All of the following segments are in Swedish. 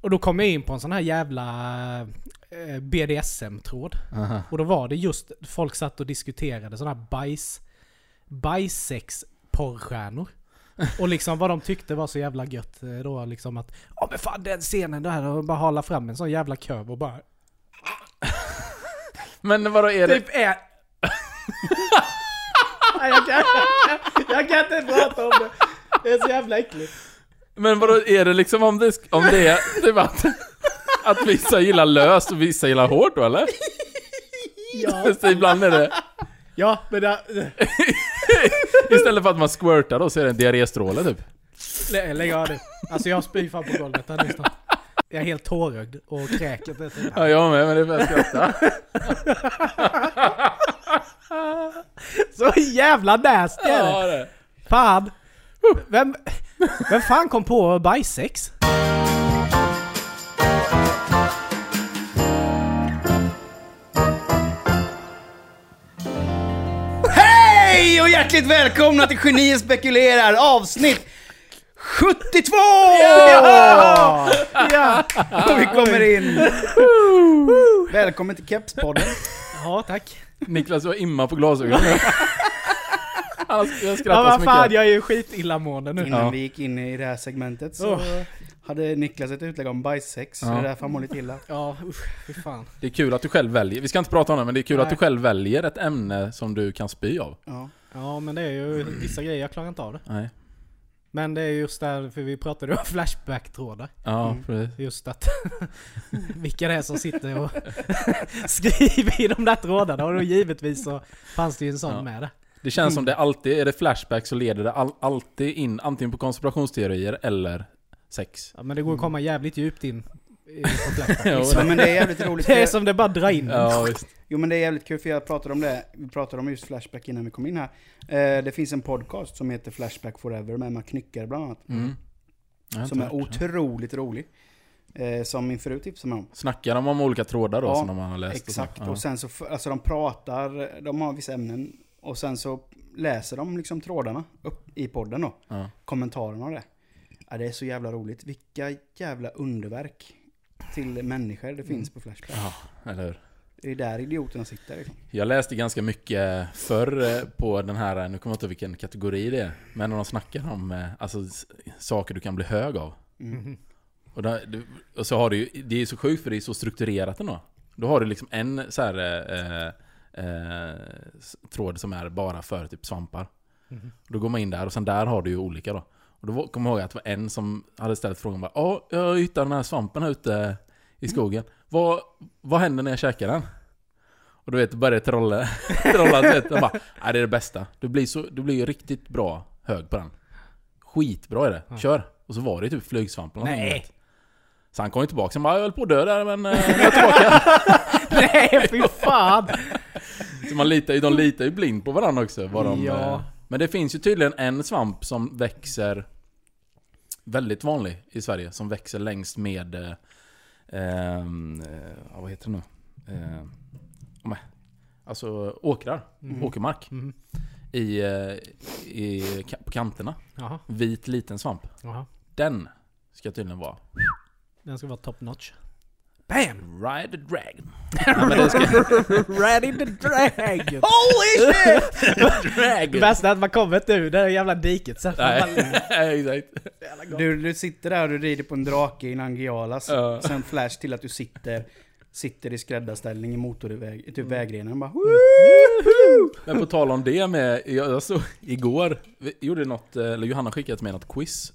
Och då kom jag in på en sån här jävla BDSM-tråd. Aha. Och då var det just, folk satt och diskuterade sån här bajsex-porrstjärnor. Och liksom vad de tyckte var så jävla gött då, liksom att ja men fan den scenen där, och bara hala fram en sån jävla kurv och bara men vadå är typ det? Är... Nej, jag kan inte prata om det. Det är så jävla äckligt. Men vadå är det liksom om det är typ att vissa gillar löst och vissa gillar hårt då, eller? Ja. Så ibland är det. Ja, men det... Istället för att man squirtar då så är det en diarréstråle typ. Lägg av det. Alltså jag spyr fan på golvet här nästan. Jag är helt tårögd och kräket. Ja, jag med, men det är bäst skratta. Så jävla näst är det. Ja, det. Fan. Vem fan kom på bisex? Och hjärtligt välkomna till Genier spekulerar avsnitt 72. Ja! Ja! Och vi kommer in. Välkommen till Kepspodden. Ja, tack. Niklas var imma på glasögonen. Jag skrattar så mycket. Fan, jag är ju skitillamående nu. Innan vi gick in i det här segmentet så hade Niklas ett utlägg om bisex. Ja. Det är därför han lite illa. Ja, usch, hur fan. Det är kul att du själv väljer. Vi ska inte prata om det, men det är kul att du själv väljer ett ämne som du kan spy av. Ja, ja men det är ju vissa grejer. Jag klarar inte av det. Nej. Men det är just därför vi pratade om flashback-trådar. Ja, precis. Just att vilka det är som sitter och skriver i de där trådarna. Och då givetvis så fanns det ju en sån med det. Det känns som det alltid, är det flashback så leder det alltid in antingen på konspirationsteorier eller sex. Ja, men det går att komma jävligt djupt in på flashback. Ja, men det är jävligt roligt. Det är som det bara drar in. Ja, visst. Jo, men det är jävligt kul för jag pratade om det. Vi pratade om just flashback innan vi kom in här. Det finns en podcast som heter Flashback Forever med man knyckar bland annat. Mm. Som är otroligt rolig. Som min förut tipsade mig om. Snackar de om olika trådar då som de har läst? Exakt. Och sen så, alltså de pratar, de har vissa ämnen. Och sen så läser de liksom trådarna upp i podden då. Ja. Kommentarerna och det. Ja, det är så jävla roligt. Vilka jävla underverk till människor det finns på Flashback. Ja, eller hur? Det är där idioterna sitter. Liksom. Jag läste ganska mycket förr på den här, nu kommer jag inte ihåg vilken kategori det är. Men när de snackar om alltså, saker du kan bli hög av. Mm. Och så har du ju, det är så sjukt för det är så strukturerat ändå. Då har du liksom en så här... tråd som är bara för typ svampar. Då går man in där och sen där har du ju olika då. Och då kommer jag ihåg att det var en som hade ställt frågan bara, jag hittade den här svampen här ute i skogen. Vad händer när jag käkar den? Och du vet, du börjar trolla bara, nej, det är det bästa. Du blir ju riktigt bra hög på den. Skitbra är det. Kör. Och så var det typ flygsvampen. Nej. Så han kom ju tillbaka. Så han bara, jag höll på att dö där, men jag är tillbaka. Nej, fy fan. Så de litar ju blind på varandra också. Men det finns ju tydligen en svamp som växer väldigt vanlig i Sverige. Som växer längst med vad heter det nu? Alltså åkrar. Åkermark. Mm. På kanterna. Aha. Vit liten svamp. Aha. Den ska tydligen vara... Den ska vara top notch. Bam! Ride the dragon. Ride the dragon. Holy shit! Dragon. Bäst att man kommit nu. Det är jävla diket. Så du sitter där och du rider på en drake i Nangijala. Sen flash till att du sitter i skräddarställning i motorväg, typ vägrenen. Bara, men på tal om det med... Jag såg igår... gjorde något, eller Johanna skickade till mig något quiz.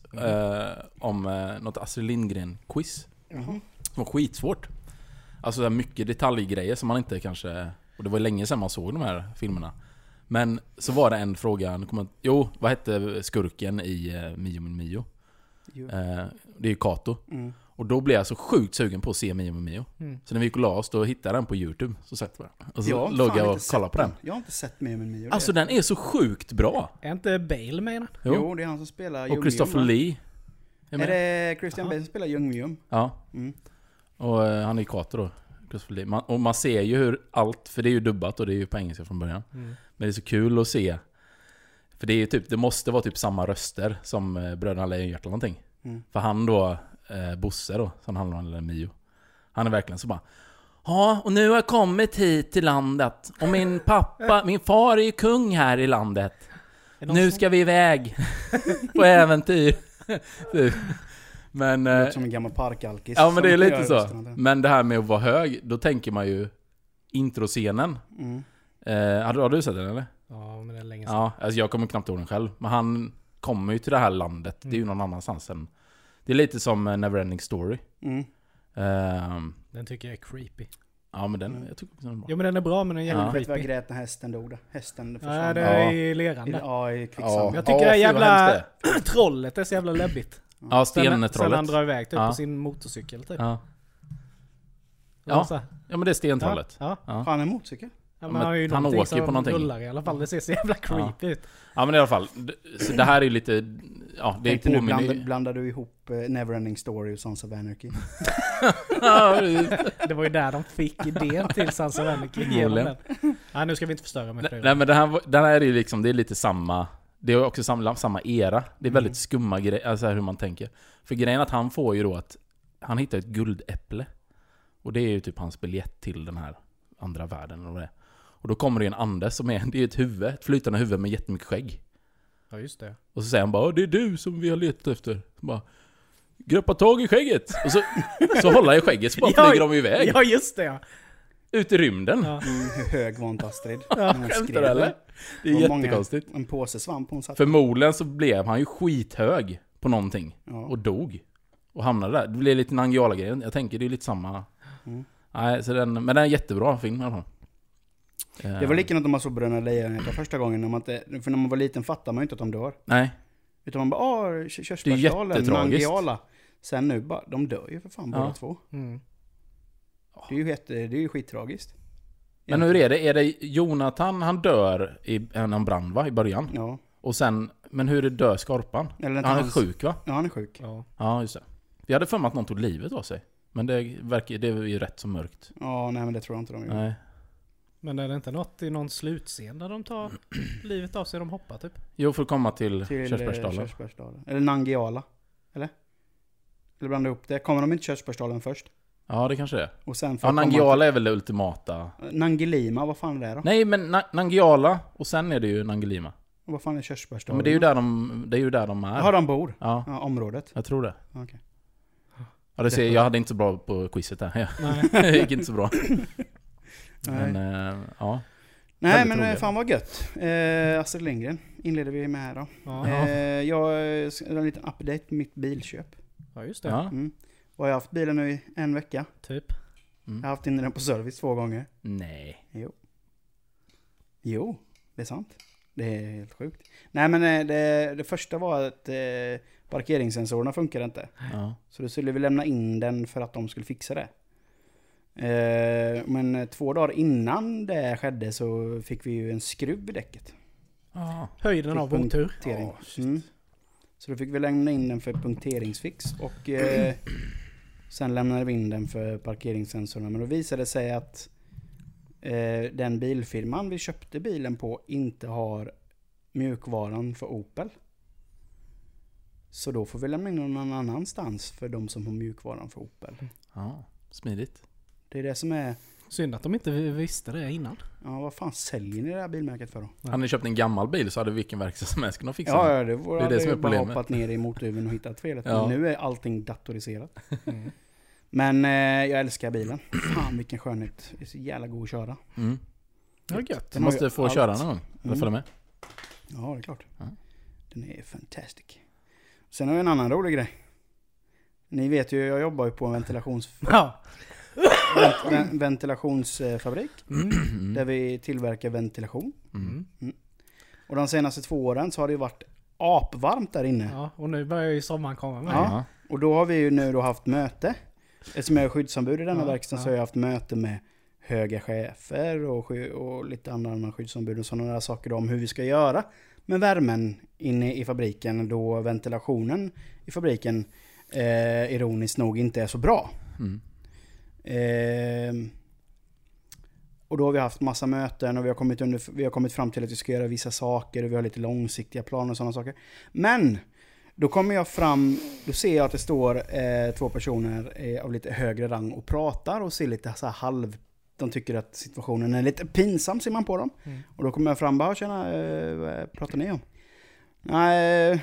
Om något Astrid Lindgren-quiz. Som var skitsvårt. Alltså mycket detaljgrejer som man inte kanske... Och det var länge sedan man såg de här filmerna. Men så var det en fråga... vad hette skurken i Mio Mio? Det är ju Kato. Mm. Och då blev jag så sjukt sugen på att se Mio Mio. Mm. Så när vi gick och la oss, då hittade jag den på YouTube. Så satt jag bara. Och så låg jag och kollade på den. Jag har inte sett Mio Mio. Alltså den är så sjukt bra. Är inte Bale med den? Jo, det är han som spelar Jung. Och Christopher Lee. Är det Christian Bale som spelar Jung? Ja. Mm. Och han är ju Kato då. Christopher Lee. Och man ser ju hur allt, för det är ju dubbat och det är ju på engelska från början. Mm. Men det är så kul att se. För det är ju typ, det måste vara typ samma röster som Bröderna Lejonhjärta eller någonting. Mm. För han då... Bosse då, som handlar om Mio. Han är verkligen så bara, ja, och nu har jag kommit hit till landet. Och min pappa, min far är ju kung här i landet. Nu ska vi iväg på äventyr. Men, det låter som en gammal parkalkis. Ja, men det är lite så. Men det här med att vara hög, då tänker man ju introscenen. Mm. Har du sett den eller? Ja, men det är länge sedan. Ja, alltså jag kommer knappt ihåg den själv. Men han kommer ju till det här landet. Det är ju någon annanstans än. Det är lite som Neverending Story. Mm. Den tycker jag är creepy. Ja, men den, jag tycker också den är bra. Ja, men den är bra, men den är jävligt creepy. Jag vet vad grät när hästen dog. Hästen försvann. Ja, det är i leran. Ja, i kvicksand. Jag tycker det är jävla trollet är så jävla läbbigt. Ja, stentrollet. Sen han drar iväg typ på sin motorcykel typ. Ja, men det är stentrollet. Ja. Han är motorcykel. Ja, men han åker ju på någonting. Rullar, i alla fall. Det ser så jävla creepy ut. Ja, men i alla fall. Så det här är ju lite... Ja, det är inte blandar du ihop Neverending Story och Sons of Anarchy? Det var ju där de fick idén till Sons of Anarchy. Ja, nu ska vi inte förstöra med det. Nej, men den här är ju liksom... Det är lite samma... Det är också samma era. Det är väldigt skumma grejer. Alltså hur man tänker. För grejen att han får ju då att... Han hittar ett guldäpple. Och det är ju typ hans biljett till den här andra världen och det. Och då kommer det en ande som är, det är ett flytande huvud med jättemycket skägg. Ja, just det. Och så säger han bara, det är du som vi har letat efter. Bara, gröpa tag i skägget. Och så håller jag skägget, så bara flyger de iväg. Ja, just det. Ja. Ut i rymden. Ja. Hög var inte Astrid. Ja, skämtar eller? Det är jättekonstigt. En påse svamp hon satt. Förmodligen så blev han ju skithög på någonting. Ja. Och dog. Och hamnade där. Det blev lite Nangijala-grejen. Jag tänker det är lite samma. Mm. Nej, så men den är jättebra film i alla fall. Det var likadant om man såg Bröderna Lejonhjärta första gången. För när man var liten fattade man ju inte att de dör. Nej. Utan man bara, Körsbärsdalen, Nangijala. Sen nu bara, de dör ju för fan båda två. Mm. Det är ju skittragiskt. Men hur är det? Är det Jonathan, han dör i en brand va, i början? Ja. Och sen, men hur är det dör Skorpan? Han är sjuk va? Ja, han är sjuk. Ja, just det. Vi hade förmat att någon tog livet av sig. Men det är ju rätt så mörkt. Ja, nej men det tror jag inte de gör. Nej. Men är det inte något i någon slutscen där de tar livet av sig, de hoppar typ? Jo, för att komma till Körsbärsdalen. Eller Nangijala, eller? Eller blanda upp det. Kommer de inte Körsbärsdalen först? Ja, det kanske det är. Och sen Nangijala är väl det ultimata? Nangilima, vad fan är det då? Nej, men Nangijala och sen är det ju Nangilima. Och vad fan är Körsbärsdalen? Ja, men det är ju där de är. Har de bor? Ja, området. Jag tror det. Okej. Okay. Ja, det ser jag hade inte så bra på quizet där. Nej. Det gick inte så bra. Men, Nej, men roligare. Fan vad gött. Astrid Lindgren inleder vi med här då. Jag har en liten update på mitt bilköp. Ja, just det. Ja. Mm. Och jag har haft bilen nu i en vecka. Typ. Mm. Jag har haft in den på service 2 gånger. Nej. Jo, det är sant. Det är helt sjukt. Nej, men det första var att parkeringssensorerna funkar inte. Ja. Så då skulle vi lämna in den för att de skulle fixa det. Men 2 dagar innan det skedde så fick vi ju en skrubb i däcket. Ah, höjden av otur. Så då fick vi lämna in den för punkteringsfix och sen lämnade vi in den för parkeringssensorerna. Men då visade det sig att den bilfirman vi köpte bilen på inte har mjukvaran för Opel. Så då får vi lämna in någon annanstans för de som har mjukvaran för Opel. Ja, smidigt. Det är det som är... Synd att de inte visste det innan. Ja, vad fan säljer ni det här bilmärket för då? Ja. Hade ni köpt en gammal bil så hade vilken verkstad som helst kunnat fixa det. Ja, det var det som är problemet. Hoppat ner i motorhuven och hittat felet. Ja. Men nu är allting datoriserat. Mm. Men jag älskar bilen. Fan, vilken skönhet. Det är så jävla god att köra. Mm. Ja, gött. Du måste få allt. Köra någon gång. Eller följa med. Ja, det är klart. Mm. Den är fantastisk. Sen har vi en annan rolig grej. Ni vet ju, jag jobbar ju på en ventilationsfabrik där vi tillverkar ventilation. Och de senaste 2 åren så har det ju varit apvarmt där inne. Ja, och nu börjar ju sommaren komma med. Ja, och då har vi ju nu då haft möte. Eftersom jag är skyddsombud i denna verkstaden så har jag haft möte med höga chefer och lite andra skyddsombud och sådana där saker om hur vi ska göra med värmen inne i fabriken då ventilationen i fabriken ironiskt nog inte är så bra. Mm. Och då har vi haft massa möten och vi har kommit fram till att vi ska göra vissa saker och vi har lite långsiktiga planer och sådana saker. Men Då kommer jag fram, då ser jag att det står två personer av lite högre rang och pratar och ser lite så här halv... De tycker att situationen är lite pinsam, ser man på dem. Mm. Och då kommer jag fram bara, tjena, vad pratar ni om? Nej,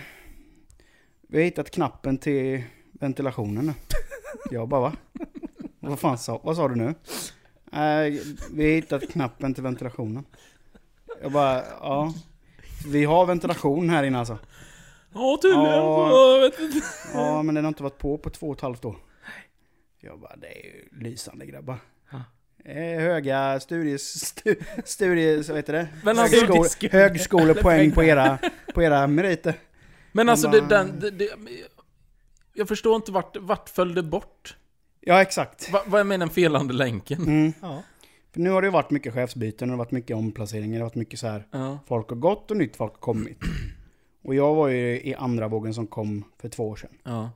vi har hittat knappen till ventilationen nu. Jag bara, va? Vad fan sa, vad sa du nu? Nej, vi har hittat knappen till ventilationen. Jag bara, ja. Vi har ventilation här inne alltså. Ja, tydligen. Ja, ja, men den har inte varit på 2,5 år. Jag bara, det är ju lysande grabbar. Ja. Höga studier så vet du det. Men alltså, högskolepoäng på era meriter. Men alltså bara, jag förstår inte vart följde bort. Ja, exakt. Vad jag menar med felande länken. Mm. Ja. För nu har det ju varit mycket chefsbyten och det har varit mycket omplaceringar, det har varit mycket så här folk har gått och nytt folk har kommit. Och jag var ju i andra vågen som kom för 2 år sedan. Ja.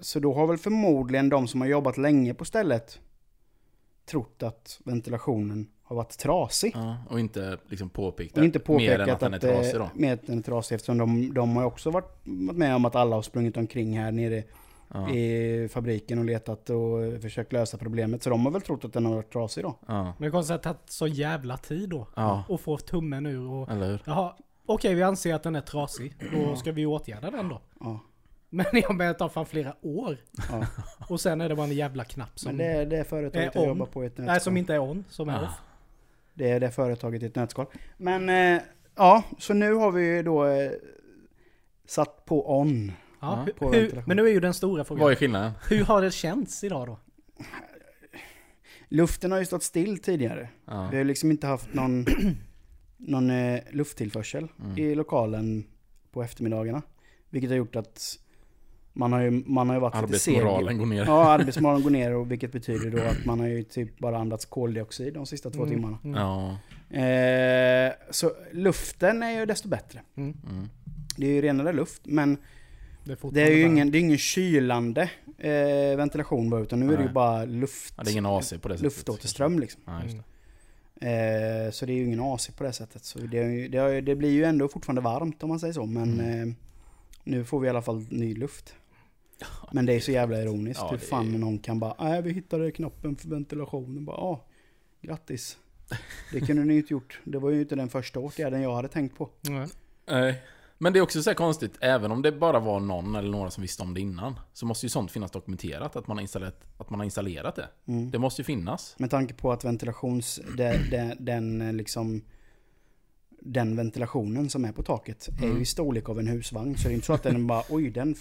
Så då har väl förmodligen de som har jobbat länge på stället trott att ventilationen har varit trasig. Ja, och inte liksom påpekat mer än att den är trasig då. Mer att den är trasig, eftersom de har också varit med om att alla har sprungit omkring här nere i fabriken och letat och försökt lösa problemet. Så de har väl trott att den har varit trasig då. Ja. Men det kommer att ha tagit så jävla tid då och få tummen ur. Och, eller hur? Jaha, okej, vi anser att den är trasig. Då ska vi åtgärda den då. Ja. Men jag menar att det tar flera år. Ja. Och sen är det bara en jävla knapp som... Men det är företaget jag jobbar på i ett nätskal. Nej, som inte är on, som är off. Det är det företaget i ett nätskal. Men ja, så nu har vi då satt på on. Ja. På men nu är ju den stora frågan. Vad är skillnaden? Hur har det känts idag då? Luften har ju stått still tidigare. Ja. Vi har liksom inte haft någon lufttillförsel i lokalen på eftermiddagarna. Vilket har gjort att man har ju varit lite seg. Arbetsmoralen går ner. Ja, arbetsmoralen går ner, och vilket betyder då att man har ju typ bara andats koldioxid de sista 2 timmarna. Ja. Så luften är ju desto bättre. Mm. Det är ju renare luft, men det är ju ingen kylande ventilation bara, utan nu är det ju bara luft. Ja, det är ingen AC på det sättet. Luftåterström liksom. Ja, just det. Så det är ju ingen AC på det sättet. Så det blir ju ändå fortfarande varmt om man säger så, men... Nu får vi i alla fall ny luft. Men det är så jävla ironiskt. Hur fan någon kan bara, nej, vi hittade knappen för ventilationen. Bara, grattis. Det kunde ni inte gjort. Det var ju inte den första åtgärden jag hade tänkt på. Nej. Men det är också så här konstigt. Även om det bara var någon eller några som visste om det innan, så måste ju sånt finnas dokumenterat. Att man har installerat det. Mm. Det måste ju finnas. Med tanke på att den ventilationen som är på taket är ju i storlek av en husvagn, så det är inte så att den bara, oj, den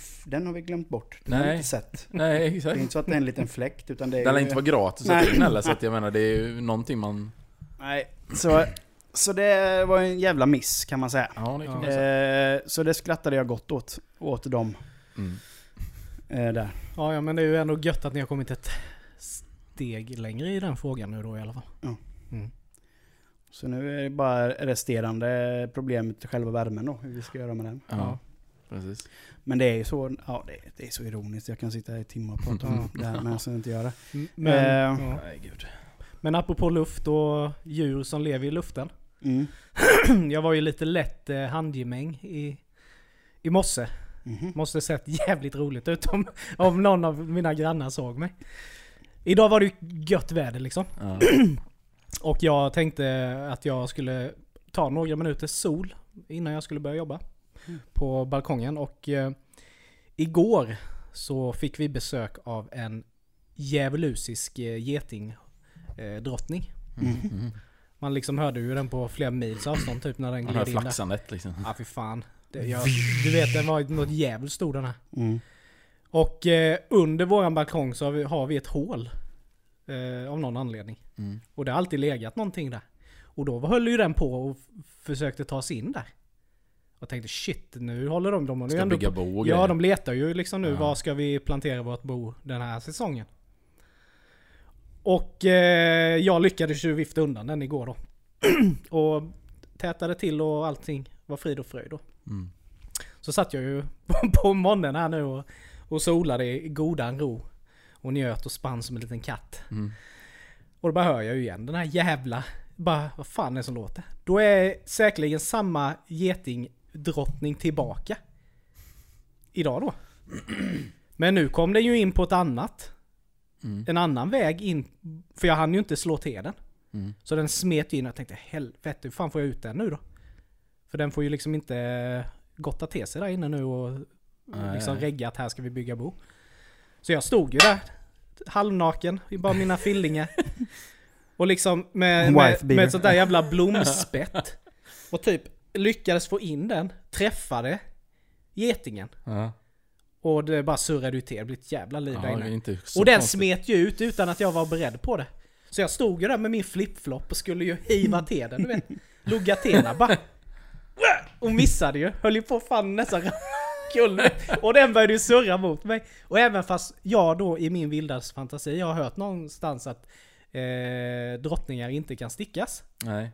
har vi glömt bort. Den har vi inte sett. Nej, exakt. Det är inte så att det är en liten fläkt, utan det är... Den är ju... inte var gratis eller så att jag menar, det är ju någonting man... Nej, så det var en jävla miss kan man säga. Ja, det kan man säga. Så det skrattade jag gott åt dem. Mm. Där. Ja, men det är ju ändå gött att ni har kommit ett steg längre i den frågan nu då i alla fall. Ja. Mm. Så nu är det bara resterande problemet, själva värmen då, hur vi ska göra med den. Ja, precis. Men det är ju så, det är så ironiskt. Jag kan sitta i timmar och prata om det här, men jag ska inte göra. Nej, gud. Men apropå luft och djur som lever i luften. Mm. Jag var ju lite lätt handgemäng i morse. Mm-hmm. Måste sett jävligt roligt ut om någon av mina grannar såg mig. Idag var det ju gött väder liksom. Ja. Och jag tänkte att jag skulle ta några minuter sol innan jag skulle börja jobba på balkongen. Och igår så fick vi besök av en djävulusisk getingdrottning. Mm. Man liksom hörde ju den på flera mils avstånd typ när den gled in där. Liksom. Ja, för fan. Du vet, den var något djävul stor den här. Mm. Och under våran balkong så har vi ett hål. Av någon anledning. Mm. Och det har alltid legat någonting där. Och då höll ju den på och försökte ta sig in där. Och tänkte, shit, nu håller de nu ska ändå bygga bo. Ja, de letar ju liksom nu. Vad ska vi plantera vårt bo den här säsongen? Och jag lyckades ju vifta undan den igår då. Och tätade till och allting var frid och fröjd då. Mm. Så satt jag ju på månden här nu och solade i godan ro. Och njöt och spann som en liten katt. Mm. Och då bara hör jag ju igen den här jävla... Bara, vad fan är det som låter? Då är säkerligen samma getingdrottning tillbaka. idag då. Men nu kom den ju in på ett annat. Mm. En annan väg in. För jag hann ju inte slå till den. Mm. Så den smet in och jag tänkte, helvete, hur fan får jag ut den nu då? För den får ju liksom inte gotta till sig där inne nu och liksom regga att här ska vi bygga bo. Så jag stod ju där halvnaken, i bara mina fillingar. Och liksom med ett sånt där jävla blomspett. Och typ lyckades få in den, träffade getingen. Och det bara surrade ut till, det blev ett jävla liv där inne. Och den smet ju ut utan att jag var beredd på det. Så jag stod ju där med min flipflop och skulle ju hiva till den, du vet. Lugga till den, bara. Och missade ju, höll ju på fan nästan kulle. Och den började ju surra mot mig. Och även fast jag då i min vildas fantasi, jag har hört någonstans att drottningar inte kan stickas. Nej.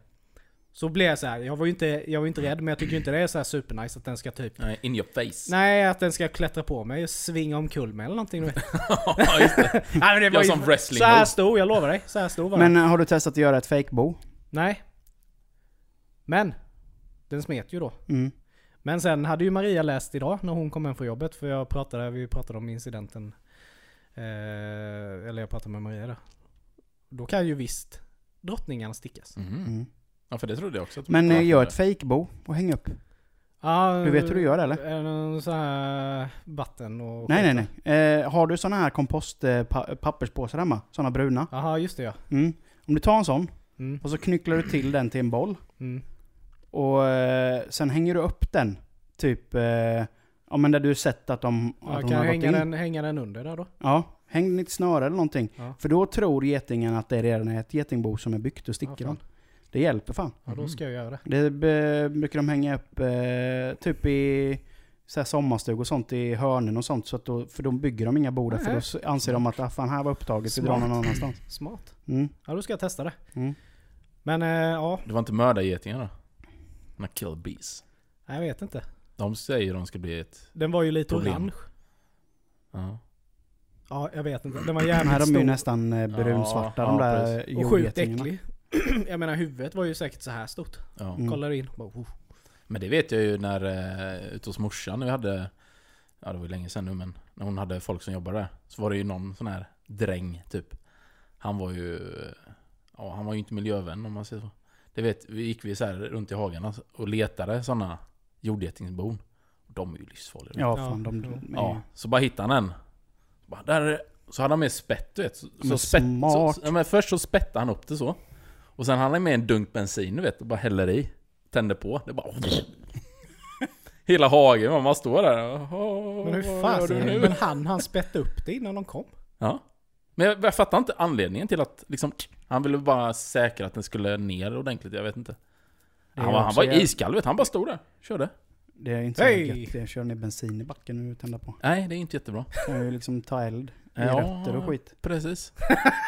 Så blev jag så här, jag var ju inte rädd, men jag tycker inte det är så här supernice att den ska typ in your face. Nej, att den ska klättra på mig och svinga omkull med eller någonting. Ja, just det. Nej, men det var ju som wrestling. Så här stod, jag lovar dig, så här stod. Men har du testat att göra ett fejkbo? Nej. Men den smet ju då. Mm. Men sen hade ju Maria läst idag när hon kom hem från jobbet, för vi pratade om incidenten. Eller jag pratade med Maria där. Då kan ju visst drottningarna stickas. Mm. Ja, för det trodde jag också. Men gör ett fejkbo och häng upp. Du vet hur du gör det, eller? Så här vatten och... Nej. Har du såna här kompostpapperspåsar hemma? Såna bruna? Aha, just det, ja. Mm. Om du tar en sån och så knycklar du till den till en boll. Mm. Och sen hänger du upp den typ men där du sett att de att kan har hänga den under där då. Ja, häng lite snöre eller någonting. Ja. För då tror getingen att det redan är ett getingbo som är byggt och sticker dem. Det hjälper fan. Ja, då ska jag göra det. Det brukar de hänga upp typ i så här sommarstug och sånt i hörnen och sånt, så att då, för de bygger de inga bord, för då anser de att fan, här var upptaget, så drar någon annanstans. Smart. Mm. Ja, då ska jag testa det. Mm. Men ja, det var inte mördargetingar då. Några kill bees. Jag vet inte. De säger de ska bli ett... Den var ju lite orange. Ja. Ja, jag vet inte. Den var jävligt stor. De är ju nästan brunsvarta, de där jordgetingarna. Och sjukt äcklig. Jag menar, huvudet var ju säkert så här stort. Ja. Kollar in. Men det vet jag ju när ute hos morsan när vi hade... Ja, det var ju länge sedan nu, men när hon hade folk som jobbade där, så var det ju någon sån här dräng, typ. Han var ju inte miljövän, om man säger så. Det vet, vi gick så här runt i hagarna och letade sådana jordgetingsbon. De är ju livsfarliga. Ja, fan, de så bara hittade han en. Bara, där, så hade han med spett, du vet. Men först så spettade han upp det så. Och sen hade han med en dunk bensin, du vet. Och bara häller i. Tände på. Det bara... Hela hagen, man står där. Men hur fan du nu? Men han spettade upp det innan de kom. Ja. Men jag fattar inte anledningen till att liksom, han ville bara säkra att den skulle ner ordentligt, jag vet inte. Han var iskall, vet han bara stod där. Körde. Det är inte säkert att köra ner bensin i backen och tända på. Nej, det är inte jättebra. Han är ju liksom ta eld i rötter och skit. Precis.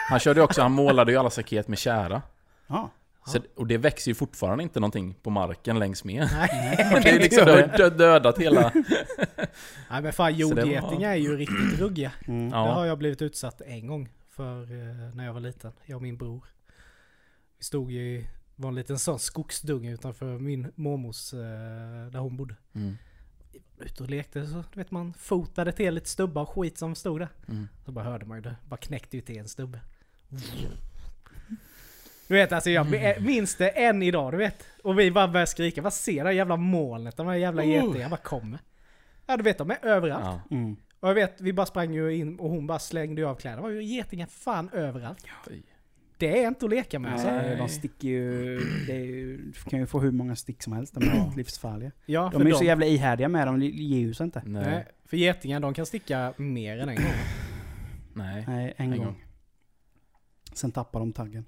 Han körde också, han målade ju alla saket med kära. Ja. Så, och det växer ju fortfarande inte någonting på marken längs med. Nej, det är liksom dödat hela. Nej, men fan, jordgetingar är ju riktigt ruggiga. Mm. Ja. Det har jag blivit utsatt en gång för när jag var liten. Jag och min bror. Vi stod ju i en liten sån skogsdunge utanför min mormors där hon bodde. Mm. Ut och lekte, så vet man, fotade till lite stubbar och skit som stod där. Mm. Så bara hörde man ju det. Bara knäckte ju till en stubbe. Du vet, alltså jag minns det än idag, du vet. Och vi bara började skrika, vad ser det jävla molnet, de här jävla getingarna bara kommer. Ja, du vet, de är överallt. Ja. Mm. Och jag vet, vi bara sprang ju in och hon bara slängde ju av kläder. Det var ju getingar fan överallt. Ja. Det är inte att leka med. Nej, alltså. De sticker ju, det kan ju få hur många stick som helst. De är livsfarliga. Ja, de är ju så jävla ihärdiga med dem, de ger ju sig inte. Nej, för getingar, de kan sticka mer än en gång. Nej, en gång. Sen tappar de taggen.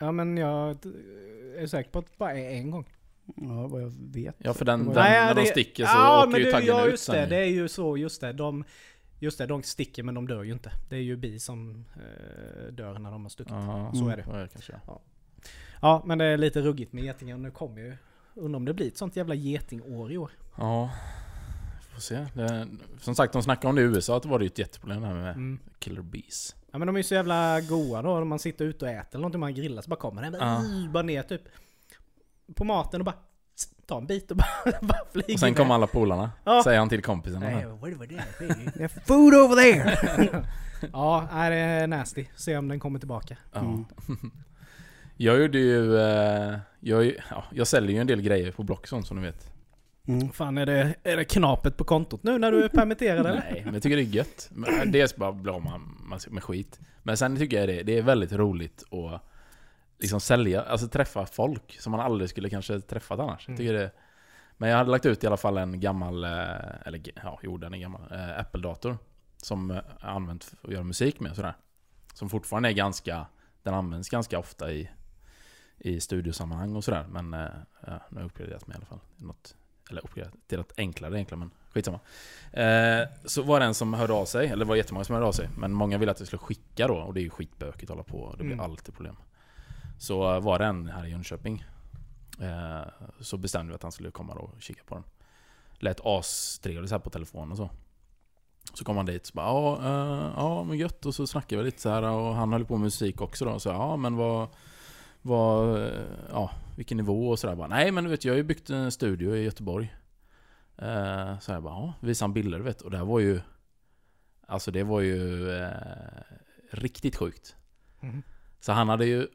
Ja, men jag är säker på att det bara är en gång. Ja, vad jag vet. Ja, för när de sticker så åker ju taggen ut. Just det, det är ju så, just det, de sticker men de dör ju inte. Det är ju bi som dör när de har stuckit. Aha, så är det. Ja, kanske. Ja, men det är lite ruggigt med getingar. Nu kommer ju, undrar om det blir ett sånt jävla getingår i år. Ja, får se. Som sagt, de snackar om det i USA, att det var ju ett jätteproblem här med killer bees. Ja, men de är ju så jävla goa då. Om man sitter ute och äter eller någonting, man grillar, så bara kommer den bara ner typ på maten och bara ta en bit och bara flyger. Och sen kom alla polarna, säger han till kompisarna. Hey, food over there! Ja, är det nasty. Se om den kommer tillbaka. Mm. Jag gjorde ju... jag säljer ju en del grejer på Blockson som du vet. Mm. Fan, är det knapet på kontot nu när du är permitterad? Eller? Nej, men jag tycker det är gött. Dels bara blir man med skit. Men sen tycker jag det är väldigt roligt att liksom sälja, alltså träffa folk som man aldrig skulle kanske träffat annars. Jag tycker det. Men jag hade lagt ut i alla fall en gammal, eller ja, den är gammal, Apple-dator som använt för att göra musik med och sådär. Som fortfarande är ganska, den används ganska ofta i studiosammanhang och sådär. Men ja, nu har uppgraderat mig i alla fall. Något, eller uppgraderat till något enklare, men skitsamma. Så var det en som hörde av sig, eller var jättemånga som hörde av sig. Men många ville att vi skulle skicka då, och det är ju skitbökigt att hålla på. Och det blir alltid problem. Så var det en här i Jönköping. Så bestämde vi att han skulle komma och kika på den. Lät astrevlig så här på telefonen och så. Så kom han dit så bara, ja men gött. Och så snackade vi lite så här. Och han höll på med musik också då. Så ja men vilken nivå och så där. Bara, nej men vet jag har ju byggt en studio i Göteborg. Så jag bara, ja visade han bilder vet. Och det här var ju, alltså det var ju riktigt sjukt. Mm. Så han hade ju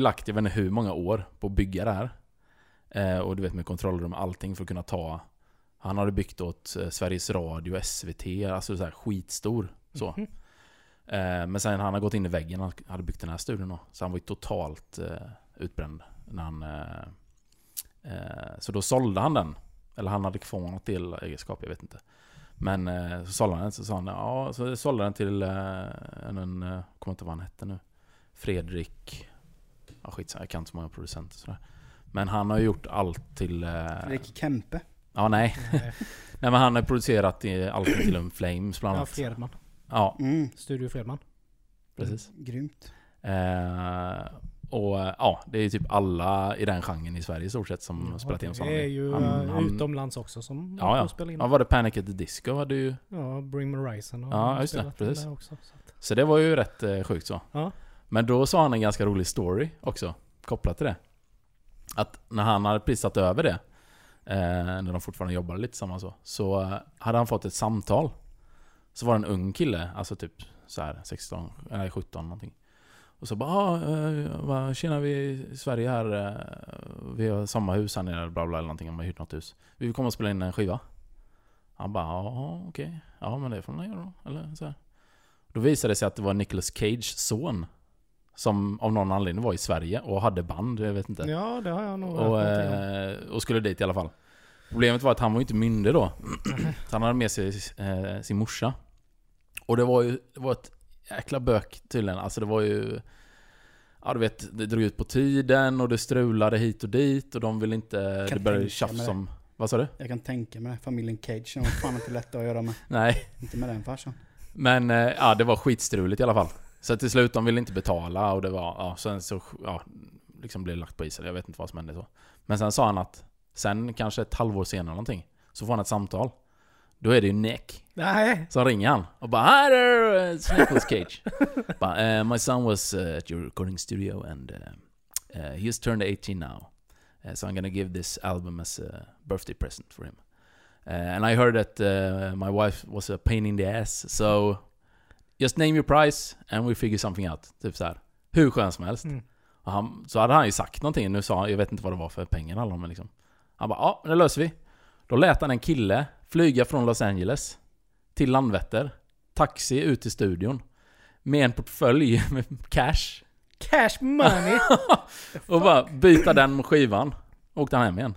lagt, jag vet inte hur många år på att bygga det här. Och du vet med kontrollrum och allting för att kunna ta. Han hade byggt åt Sveriges Radio, SVT, alltså så här skitstor. Så. Mm-hmm. Men sen han hade gått in i väggen och hade byggt den här studion då. Så han var ju totalt utbränd. När han, så då sålde han den. Eller han hade kvar något till egenskap, jag vet inte. Men så sålde han den, så sa han, ja, så sålde den till en kommer inte vad han hette nu. Fredrik, ja skitsamma, jag kan inte så många producenter sådär. Men han har gjort allt till... Fredrik Kempe? Ja, nej. Nej, men han har producerat allt till en Flames bland annat. Ja, Fredman. Ja. Mm. Studio Fredman. Precis. Grymt. Och ja, det är ju typ alla i den genren i Sverige i stort sett som spelat in sådana. Det är ju han, utomlands också som spelar in. Ja, var det Panic at the Disco? Hade ju... Ja, Bring Me The Horizon. Ja, just det, precis. Det också, så det var ju rätt sjukt så. Ja. Men då sa han en ganska rolig story också, kopplat till det. Att när han hade prissat över det, när de fortfarande jobbade lite samma så hade han fått ett samtal. Så var det en ung kille, alltså typ så här 16 eller 17 någonting. Och så bara, tjena, vi i Sverige här, vi har samma hus här nere, bla bla eller någonting, om vi har hyrt något hus. Vi kommer att spela in en skiva. Han bara, ja okej, ja men det får man göra då, eller så här. Då visade det sig att det var Nicolas Cage son. Som av någon anledning var i Sverige och hade band, jag vet inte. Ja, det har jag nog. Och skulle dit i alla fall. Problemet var att han var ju inte myndig då. Han hade med sig sin morsa. Och det var ett jäkla bök tydligen. Alltså det var ju... Ja, du vet, det drog ut på tiden och det strulade hit och dit. Och de ville inte... Det började tjafs som... Vad sa du? Jag kan tänka mig det. Familjen Cage, de var fan inte lätta att göra med. Nej. Inte med den farsan. Men ja, det var skitstruligt i alla fall. Så till slut de ville inte betala och det var sen så liksom blev det lagt på isen. Jag vet inte vad som hände så. Men sen sa han att sen kanske ett halvår senare någonting så får han ett samtal. Då är det ju Nick. Nej. Så ringer han och bara hi there, it's Nicolas Cage. But, my son was at your recording studio and he just turned 18 now. So I'm gonna give this album as a birthday present for him. And I heard that my wife was a pain in the ass. So just name your price and we figure something out. Typ så här. Hur skön som helst. Mm. Och så hade han ju sagt någonting. Nu sa han, jag vet inte vad det var för pengar alla men liksom. Han bara, ja, det löser vi. Då lät han en kille flyga från Los Angeles till Landvetter. Taxi ut till studion. Med en portfölj med cash. Cash money! Och bara byta den mot skivan. Och åkte han hem igen.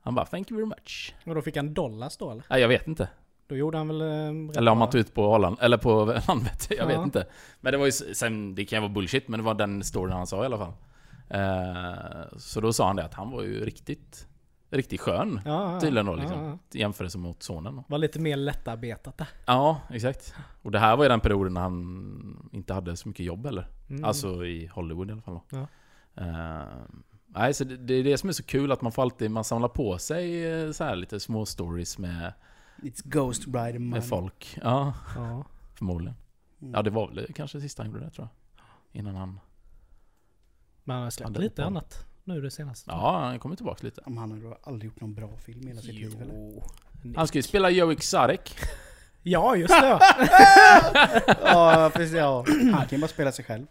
Han bara, thank you very much. Och då fick han dollars då eller? Nej, jag vet inte. Då gjorde han väl... Eller om man tog ut på Holland, eller på Landvetter, jag vet inte. Men det var ju, sen, det kan ju vara bullshit, men det var den storyn han sa i alla fall. Så då sa han det att han var ju riktigt skön. Ja, tydligen då, liksom. Jämförelse mot sonen. Var lite mer lättarbetat där. Ja, exakt. Och det här var ju den perioden när han inte hade så mycket jobb, eller? Mm. Alltså i Hollywood i alla fall. Ja. Nej, så det är det som är så kul att man får alltid, man samlar på sig så här lite små stories med... It's Ghost Rider Man. Med folk, ja. Förmodligen. Ja, det var väl kanske sista han gjorde det, tror jag. Innan han... Men han har släppt lite annat. nu det senaste. Ja, han kommer tillbaka lite. Han har aldrig gjort någon bra film i hela sitt liv, eller? Han ska ju spela Joey Sarek. Ja, just det. Ja, precis. Ja. Han kan bara spela sig själv.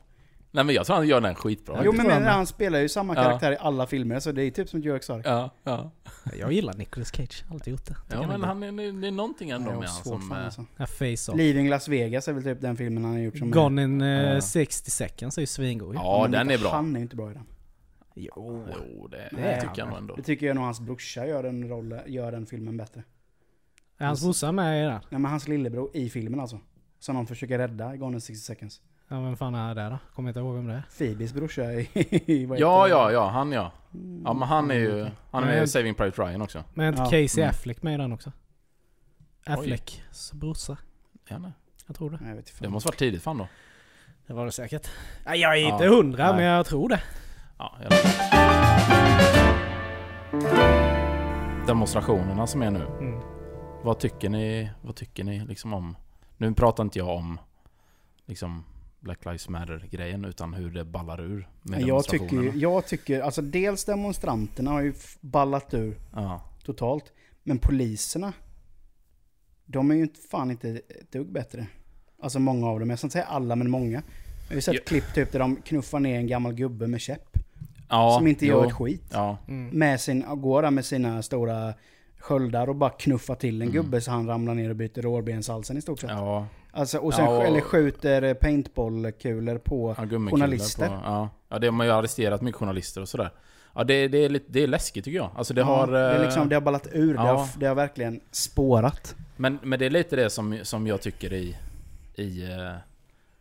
Nej, men jag tror han gör den skitbra. Jo, men han spelar ju samma karaktär i alla filmer, så det är typ som Jerry Springer. Ja, ja. Jag gillar Nicolas Cage, alltid gjort det. Ja, men han är, det är någonting ändå med han som... Face-off. Leaving Las Vegas är väl typ den filmen han har gjort som... Gone in 60 seconds är ju svingod. Ja, den är bra. Han är inte bra i den. Jo, det tycker jag nog ändå. Det tycker jag nog hans brorsa gör den filmen bättre. Är hans brorsa med i den? Nej, men hans lillebror i filmen alltså. Som han försöker rädda i Gone in 60 seconds. Ja, vem fan är det då? Kommer inte ihåg vem det är. Phoebes brorsa i... Ja. Ja, men han är ju Saving Private Ryan också. Men Casey Affleck med i den också. Afflecks brorsa. Ja, nej. Jag tror det. Nej, jag vet inte. Det måste vara tidigt fan då. Det var det säkert. Nej, jag är inte 100, men jag tror det. Ja, jag vet inte. Demonstrationerna som är nu. Mm. Vad tycker ni liksom om... Nu pratar inte jag om liksom... Black Lives Matter-grejen, utan hur det ballar ur med demonstrationerna. Jag tycker alltså dels demonstranterna har ju ballat ur totalt, men poliserna, de är ju fan inte ett dugg bättre. Alltså många av dem, jag ska inte säga alla, men många. Jag har sett klipp typ där de knuffar ner en gammal gubbe med käpp som inte gör ett skit. Ja. Mm. Går där med sina stora sköldar och bara knuffa till en gubbe så han ramlar ner och byter rårbenshalsen i stort sett. Ja. Alltså, och sen eller skjuter paintballkulor på journalister. Det har man ju arresterat mycket journalister och sådär. Ja, det är läskigt tycker jag. Alltså det har ballat ur. Det har verkligen spårat. Men det är lite det som jag tycker i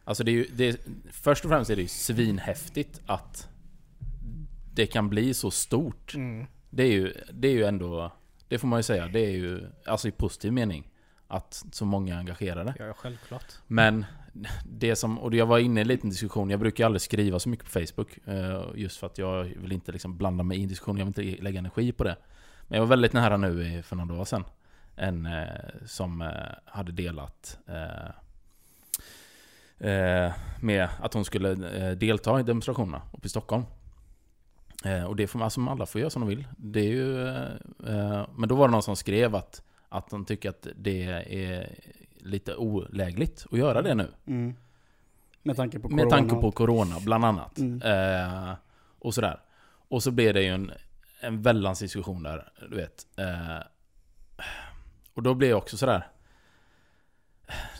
alltså det är först och främst är det ju svinhäftigt att det kan bli så stort. Mm. Det är ju ändå, det får man ju säga, det är ju alltså i positiv mening att så många är engagerade. Ja, självklart. Men det som, och jag var inne i en liten diskussion, jag brukar aldrig skriva så mycket på Facebook just för att jag vill inte liksom blanda mig i en diskussion, jag vill inte lägga energi på det. Men jag var väldigt nära nu för några dagar sedan en som hade delat med att hon skulle delta i demonstrationerna uppe i Stockholm. Och det får alltså, alla får göra som de vill. Det är ju, men då var det någon som skrev att de tycker att det är lite olägligt att göra det nu. Mm. Med tanke på corona bland annat. Mm. Och sådär. Och så blev det ju en väldans diskussion där, du vet. Och då blev jag också sådär.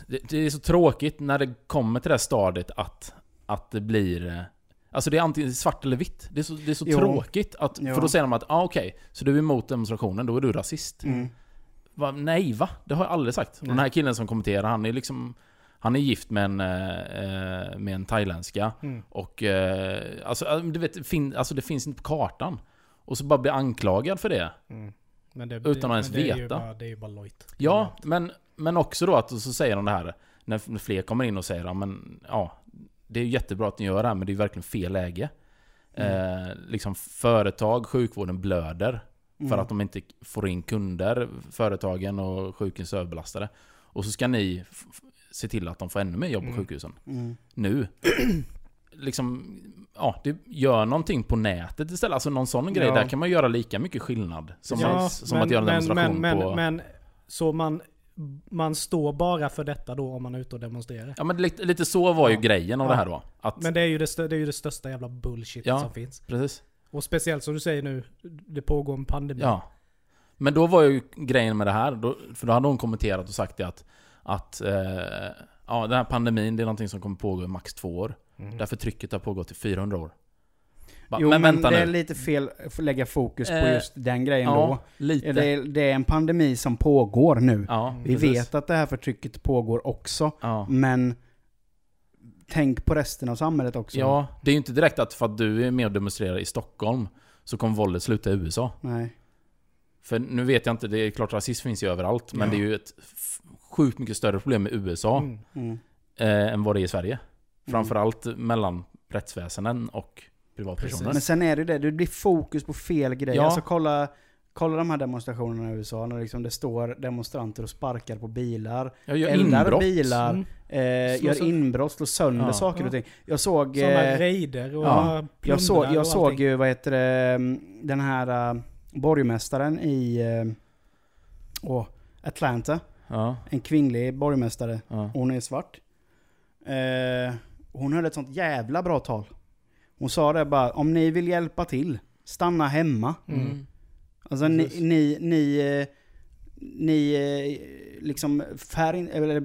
Det är så tråkigt när det kommer till det här stadiet att det blir... Alltså det är antingen svart eller vitt. Det är så tråkigt. För då säger de att okej, så du är emot demonstrationen, då är du rasist. Mm. Nej, det har jag aldrig sagt. Den här killen som kommenterar, han är liksom... Han är gift med en thailändska. Mm. Och alltså, du vet, alltså det finns inte på kartan. Och så bara bli anklagad för det. Mm. Men det utan att ens veta. Det är ju bara lojt. Ja, men också då att så säger de det här. När fler kommer in och säger det är ju jättebra att ni gör det här, men det är ju verkligen fel läge. Mm. Liksom företag, sjukvården blöder för att de inte får in kunder, företagen och sjukhus är överbelastade. Och så ska ni se till att de får ännu mer jobb på sjukhusen. Mm. Nu. Liksom, det gör någonting på nätet istället. Alltså någon sån grej, där kan man göra lika mycket skillnad som att göra en demonstration på... Men så man står bara för detta då om man är ute och demonstrerar. Ja, men lite så var ju grejen av det här då. Men det är ju det största jävla bullshit som finns. Precis. Och speciellt som du säger nu, det pågår en pandemi. Ja. Men då var ju grejen med det här, för då hade hon kommenterat och sagt det att den här pandemin, det är någonting som kommer pågå i max 2 år. Mm. Därför trycket har pågått i 400 år. Men det är lite fel att lägga fokus på just den grejen då. Lite. Det är en pandemi som pågår nu. Ja, vi vet att det här förtrycket pågår också. Ja. Men tänk på resten av samhället också. Ja, det är ju inte direkt att för att du är med och demonstrerar i Stockholm så kommer våldet sluta i USA. Nej. För nu vet jag inte, det är klart rasism finns ju överallt. Men det är ju ett sjukt mycket större problem i USA än vad det är i Sverige. Framförallt mellan rättsväsenden och privatpersoner. Men sen är det blir fokus på fel grejer. Ja. Alltså kolla de här demonstrationerna i USA när liksom det står demonstranter och sparkar på bilar, eldar bilar, gör inbrott och sönder saker och ting. Jag såg såna raider och jag såg ju vad heter det, den här borgmästaren i Atlanta. En kvinnlig borgmästare. Hon är svart. Hon höll ett sånt jävla bra tal. Hon sa det bara, om ni vill hjälpa till, stanna hemma. Alltså ni liksom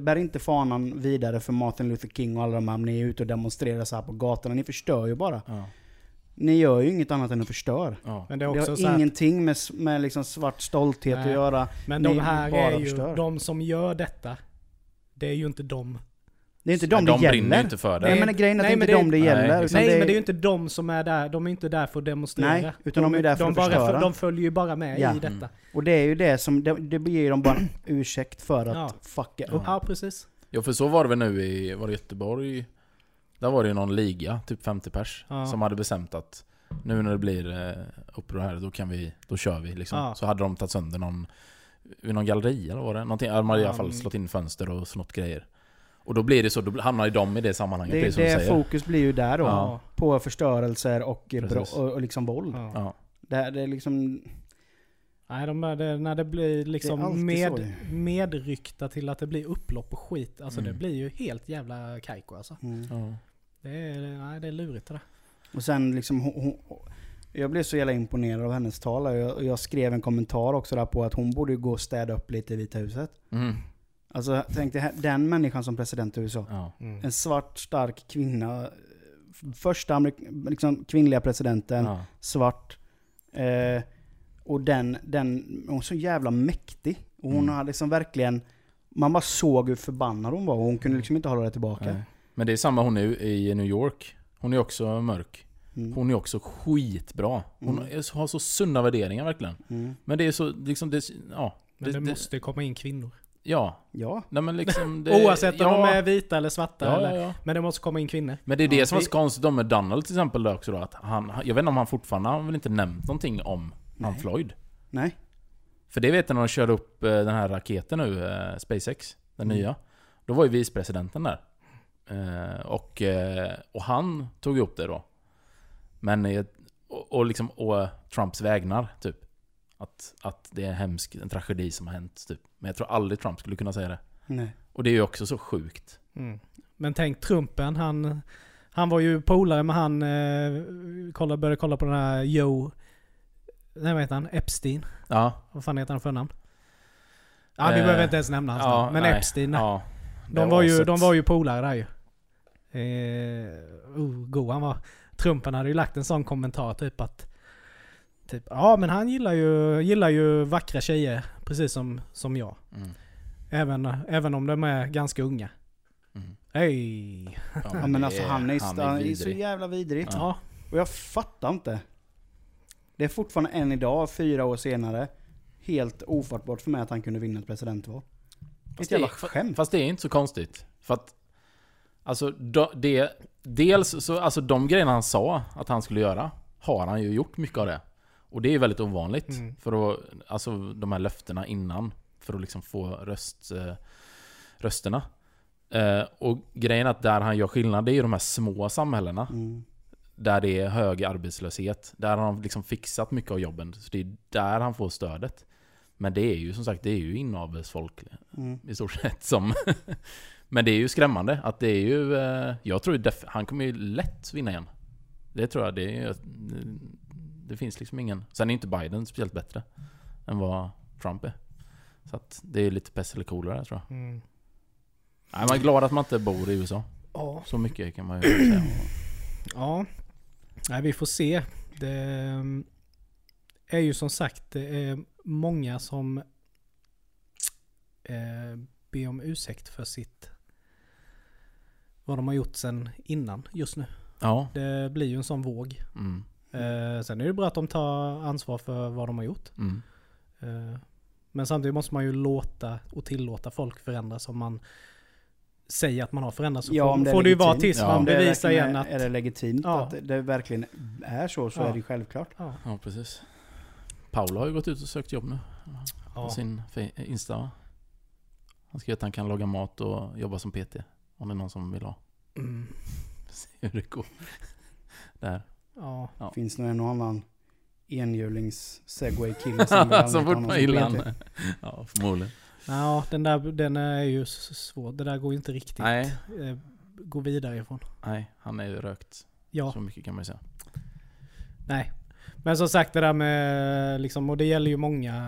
bär inte fanan vidare för Martin Luther King och alla de här. Ni är ute och demonstrerar så här på gatorna. Ni förstör ju bara. Ni gör ju inget annat än att förstör. Men det är också, det har ingenting med liksom svart stolthet att göra. Men de här är ju förstör. De som gör detta, det är ju inte dem. Det är inte dem det gäller. Inte för det. Nej, men grejen är att inte dem det gäller. Nej, men det är ju inte de som är där. De är inte där för att demonstrera. Nej, utan de är där för att förstöra. De följer ju bara med i detta. Och det är ju det som, det blir de bara en ursäkt för att fucka upp. Ja, precis. Ja, för så var det väl nu var det Göteborg. Där var det ju någon liga, typ 50 pers, som hade bestämt att nu när det blir uppror här, då kör vi liksom. Så hade de tagit sönder någon galleri eller vad det? Någonting, de hade i alla fall slått in fönster och snott grejer. Och då blir det så, då hamnar ju de i det sammanhanget. Det fokus blir ju där då, på förstörelser och liksom våld. Det är liksom... Nej, när det blir liksom medrykta till att det blir upplopp och skit. Alltså det blir ju helt jävla kajko alltså. Det är lurigt det där. Och sen liksom, jag blev så jävla imponerad av hennes tal. Jag skrev en kommentar också där på att hon borde gå och städa upp lite i Vita huset. Alltså tänkte den människan som president i USA. En svart stark kvinna. Första liksom kvinnliga presidenten. Svart. Och hon var så jävla mäktig. Och hon hade liksom verkligen... Man bara såg hur förbannad hon var. Och hon kunde liksom inte hålla det tillbaka. Nej. Men det är samma hon nu i New York. Hon är också mörk. Hon är också skitbra. Hon har så sunna värderingar verkligen. Men det är så... Liksom, men det måste komma in kvinnor. Ja. Nej, men liksom det, oavsett om de är vita eller svarta eller, men det måste komma in kvinnor. Men det är det som är konstigt med Donald till exempel då också då, att han, jag vet inte om han fortfarande har väl inte nämnt någonting om Floyd. Nej. För det vet jag när de körde upp den här raketen nu, SpaceX, den nya. Då var ju vicepresidenten där. Och han tog upp det då. Men och Trumps vägnar typ. Att det är en tragedi som har hänt typ. Men jag tror aldrig Trump skulle kunna säga det. Nej. Och det är ju också så sjukt. Men tänk Trumpen, han var ju polare med han började kolla på den här vad heter han? Epstein. Ja. Vad fan heter han för namn? Ja, vi behöver inte ens nämna hans namn. Men nej, Epstein. Ja. De var ju polare där ju. Han var. Trumpen hade ju lagt en sån kommentar typ att men han gillar ju vackra tjejer precis som jag. Även om de är ganska unga. Hej. Ja, men alltså han är så jävla vidrig. Ja. Och jag fattar inte. Det är fortfarande än idag 4 år senare helt ofattbart för mig att han kunde vinna ett presidentval. Fast det är inte så konstigt för att alltså dels så alltså de grejerna han sa att han skulle göra har han ju gjort mycket av det. Och det är ju väldigt ovanligt för att, alltså de här löftena innan för att liksom få rösterna. Och grejen att där han gör skillnad, det är ju de här små samhällena där det är hög arbetslöshet, där har han liksom fixat mycket av jobben, så det är där han får stödet. Men det är ju som sagt, det är ju inavelsfolk i stort sett som men det är ju skrämmande att det är ju jag tror han kommer ju lätt vinna igen. Det tror jag. Det finns liksom ingen. Sen är inte Biden speciellt bättre än vad Trump är. Så att det är lite pest eller coolare tror jag. Nej, man är glad att man inte bor i USA. Ja. Så mycket kan man ju säga. Ja. Nej, vi får se. Det är ju som sagt många som ber om ursäkt för vad de har gjort sen innan just nu. Ja. Det blir ju en sån våg. Sen är det bra att de tar ansvar för vad de har gjort. Men samtidigt måste man ju låta och tillåta folk förändras om man säger att man har förändrats. Så får det ju vara tills man bevisar igen att... Är det legitimt att det verkligen är så är det självklart. Ja, precis. Paula har ju gått ut och sökt jobb nu. På sin Insta. Han skriver att han kan laga mat och jobba som PT. Om det är någon som vill ha. Se hur det går. Där. Ja. Finns det någon annan enhjulings segway-kille som borde på Irland? Ja, förmodligen. Ja, den är ju svår. Det där går ju inte riktigt. Nej. Gå vidare ifrån. Nej, han är ju rökt. Ja. Så mycket kan man ju säga. Nej. Men som sagt, det där med liksom, och det gäller ju många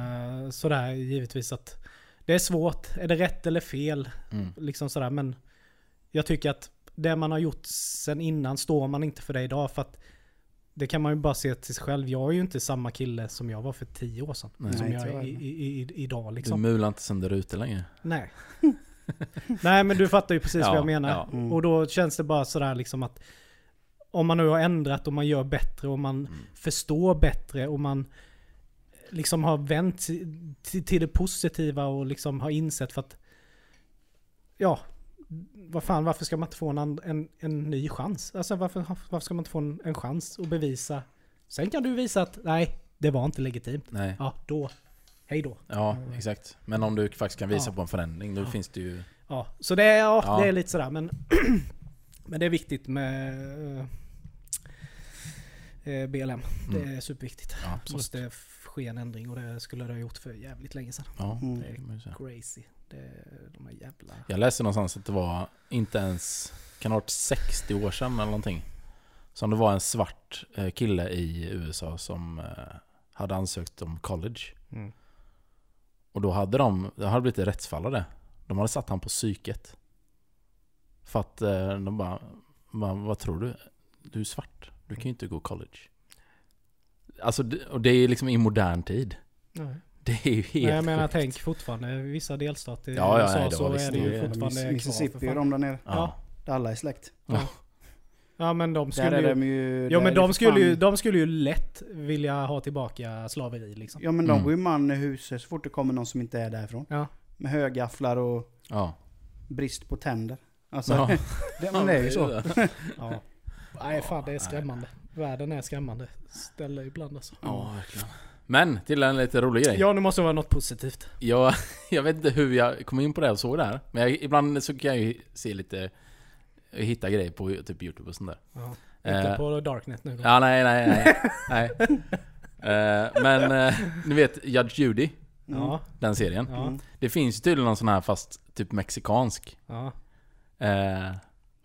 sådär givetvis, att det är svårt. Är det rätt eller fel? Liksom sådär. Men jag tycker att det man har gjort sen innan står man inte för det idag, för att det kan man ju bara se till sig själv. Jag är ju inte samma kille som jag var för 10 år sedan. Nej, som jag är idag. Liksom. Du mular inte sen där ute längre. Nej. Nej, men du fattar ju precis vad jag menar. Ja. Och då känns det bara sådär liksom att om man nu har ändrat och man gör bättre och man förstår bättre och man liksom har vänt till det positiva och liksom har insett, för att vad fan, varför ska man inte få en ny chans? Alltså varför ska man inte få en chans att bevisa? Sen kan du visa att nej, det var inte legitimt. Nej. Ja, då. Hej då. Ja, exakt. Men om du faktiskt kan visa på en förändring, då finns det ju... Ja, så det är, det är lite sådär, men... Men det är viktigt med BLM. Det är superviktigt. Ja, måste ske en ändring, och det skulle det ha gjort för jävligt länge sedan. Ja, det är crazy. De är jävla... Jag läste någonstans att det var inte ens, kan ha varit 60 år sedan eller någonting, som det var en svart kille i USA som hade ansökt om college. Och då hade det hade blivit rättsfallade. De hade satt han på psyket. För att de bara, vad tror du? Du är svart. Du kan ju inte gå college. Alltså, och det är liksom i modern tid. Nej. Det är ju helt... Nej, jag menar, tänk fortfarande. Vissa delstater i USA är det ju fortfarande kvar. Mississippi är de där nere. Ja. Där alla är släkt. Ja. Ja, men de skulle ju lätt vilja ha tillbaka slaveri. Liksom. Ja, men de går ju man i huset så fort det kommer någon som inte är därifrån. Ja. Med högafflar och brist på tänder. Alltså, det är ju så. Ja. Nej, fan, det är skrämmande. Världen är skrämmande. Ställer ibland alltså. Ja, verkligen. Men till en lite rolig grej. Ja, nu måste det vara något positivt. Jag vet inte hur jag kom in på det och såg det här. Men ibland så kan jag ju se lite... hitta grejer på typ YouTube och sånt där. Inte på Darknet nu. Ja, nej. Men ni vet Judge Judy. Ja. Den serien. Ja. Det finns tydligen någon sån här fast typ mexikansk. Ja.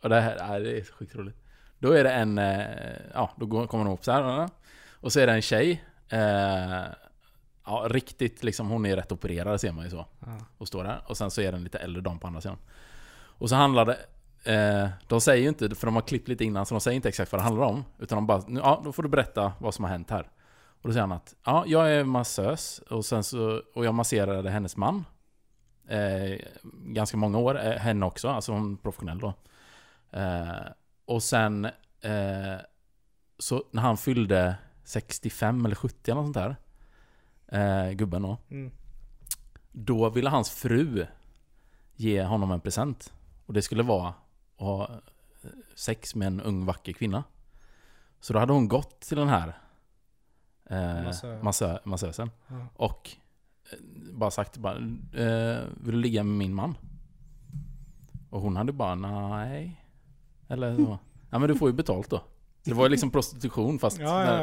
Och det här det är sjukt roligt. Då är det en då kommer de upp så här, och så är det en tjej riktigt liksom, hon är rätt opererad ser man ju så. Ja. Och står där, och sen så är den lite äldre dam på andra sidan. Och så handlar det de säger ju inte, för de har klippt lite innan, så de säger inte exakt vad det handlar om, utan de bara, då får du berätta vad som har hänt här. Och då säger han att jag är massös, och sen så, och jag masserade hennes man ganska många år, henne också, alltså hon är professionell då. Och sen så när han fyllde 65 eller 70 eller något sånt där, gubben då, då ville hans fru ge honom en present. Och det skulle vara att ha sex med en ung vacker kvinna. Så då hade hon gått till den här massösen och bara sagt, vill du ligga med min man? Och hon hade bara, nej. Eller så. Ja, men du får ju betalt då. Det var ju liksom prostitution fast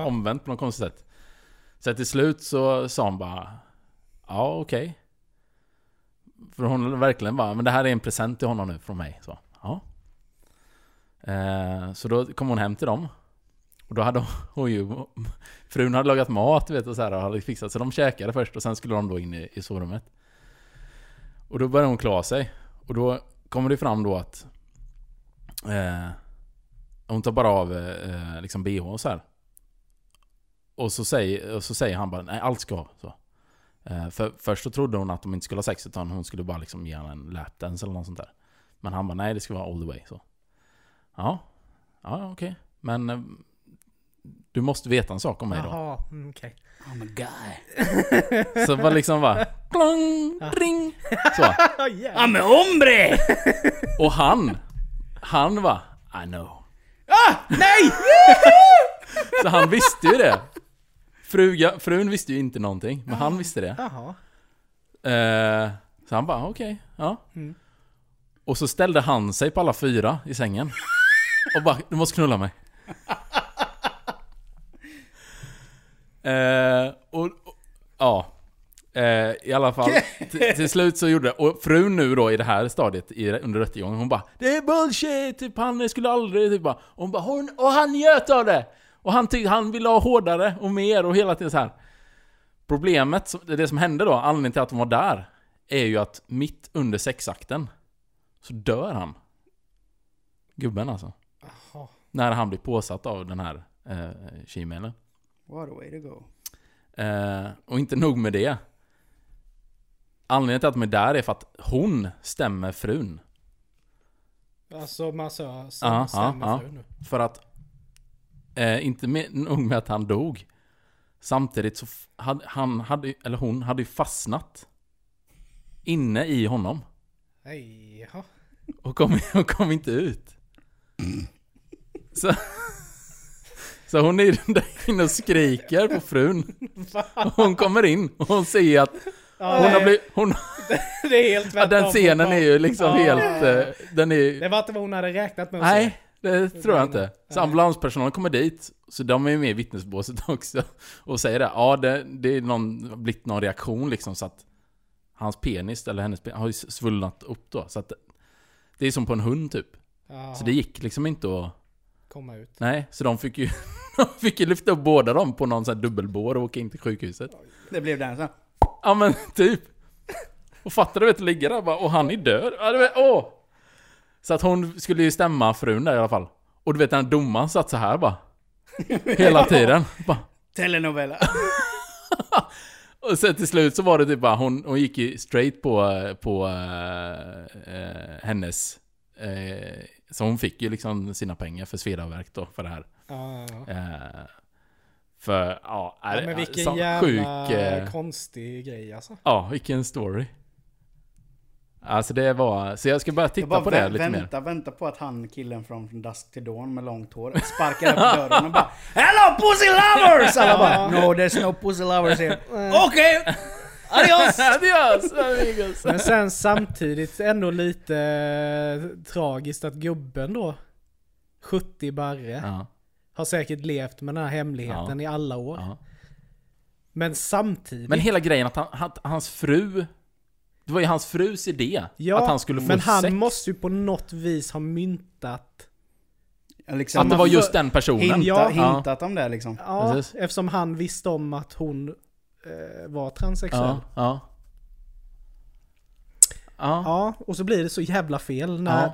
omvänt på något konstigt sätt. Så till slut så sa hon bara, okej. För hon verkligen bara, men det här är en present till honom nu från mig. Så, så då kom hon hem till dem. Och då hade hon ju... Frun hade lagat mat, vet du, och så här, och hade fixat. Så de käkade först och sen skulle de då in i sovrummet. Och då började hon klara sig. Och då kommer det fram då att... hon tar bara av liksom BH och så här. Och så säger han bara, nej, allt ska ha så. För först så trodde hon att de inte skulle ha sex, utan hon skulle bara liksom ge en lapdance eller något sånt där. Men han bara, nej, det ska vara all the way. Så. Ja, okej. Men du måste veta en sak om mig då. Jaha, okej. I'm a guy. Så bara liksom bara plong, ring. Så. Yeah. I'm a hombre. Och han var, I know. Nej! Så han visste ju det. Frun visste ju inte någonting, men han visste det. Jaha. Så han bara, okej. Ja. Mm. Och så ställde han sig på alla fyra i sängen och bara, du måste knulla mig. I alla fall till slut så gjorde det. Och frun nu då i det här stadiet under rättegången, hon bara, det är bullshit, typ han skulle aldrig, typ bara, hon bara, och han njöt av det. Och han ville ha hårdare och mer och hela tiden så här. Problemet, det som hände då, anledningen till att de var där, är ju att mitt under sexakten så dör han. Gubben alltså. Aha. När han blir påsatt av den här tjejmailen. What a way to go. Och inte nog med det. Anledningen till att de är där är för att hon stämmer frun. Alltså man sa stämmer frun nu. För att inte nog med att han dog. Samtidigt så hon hade ju fastnat inne i honom. Jaha. Och kom inte ut. Så hon är där inne och skriker på frun. Och hon kommer in och hon säger att det är helt väntat. Den scenen är ju liksom helt det var inte vad hon hade räknat med. Nej. Det tror jag inte. Så ambulanspersonalen kommer dit, så de är ju med i vittnesbåset också och säger det. Ja, det är blivit någon reaktion liksom, så att hans penis eller hennes penis har ju svullnat upp då. Så att det är som på en hund typ. Ja. Så det gick liksom inte att komma ut. Nej, så de fick ju lyfta upp båda dem på någon sån här dubbelbår och åka in till sjukhuset. Det blev den så. Ja men typ. Och fattade vet ligga där bara, och han är död. Ja, så att hon skulle ju stämma frun där i alla fall. Och du vet den domaren satt så här bara. Hela tiden. Bara. Telenovella. Och sen till slut så var det typ bara hon gick ju straight på hennes. Så hon fick ju liksom sina pengar för svedaverk då för det här. Men vilken jävla konstig grej alltså. Ja, vilken story. Alltså det var... Så jag ska bara titta på det lite mer. Vänta på att han, killen från Dusk till Dawn med långt hår, sparkade på dörren och bara hello pussy lovers! Alla bara, no there's no pussy lovers here. Okej! Okay. Adios! Adios! Amigos. Men sen samtidigt ändå lite tragiskt att gubben då, 70 barre, har säkert levt med den här hemligheten i alla år. Men samtidigt... Men hela grejen att hans fru... Det var ju hans frus idé att han skulle få sex. Men han måste ju på något vis ha myntat liksom, att det var just den personen. Hintat om det liksom. Ja, precis. Eftersom han visste om att hon var transsexuell. Ja, och så blir det så jävla fel. När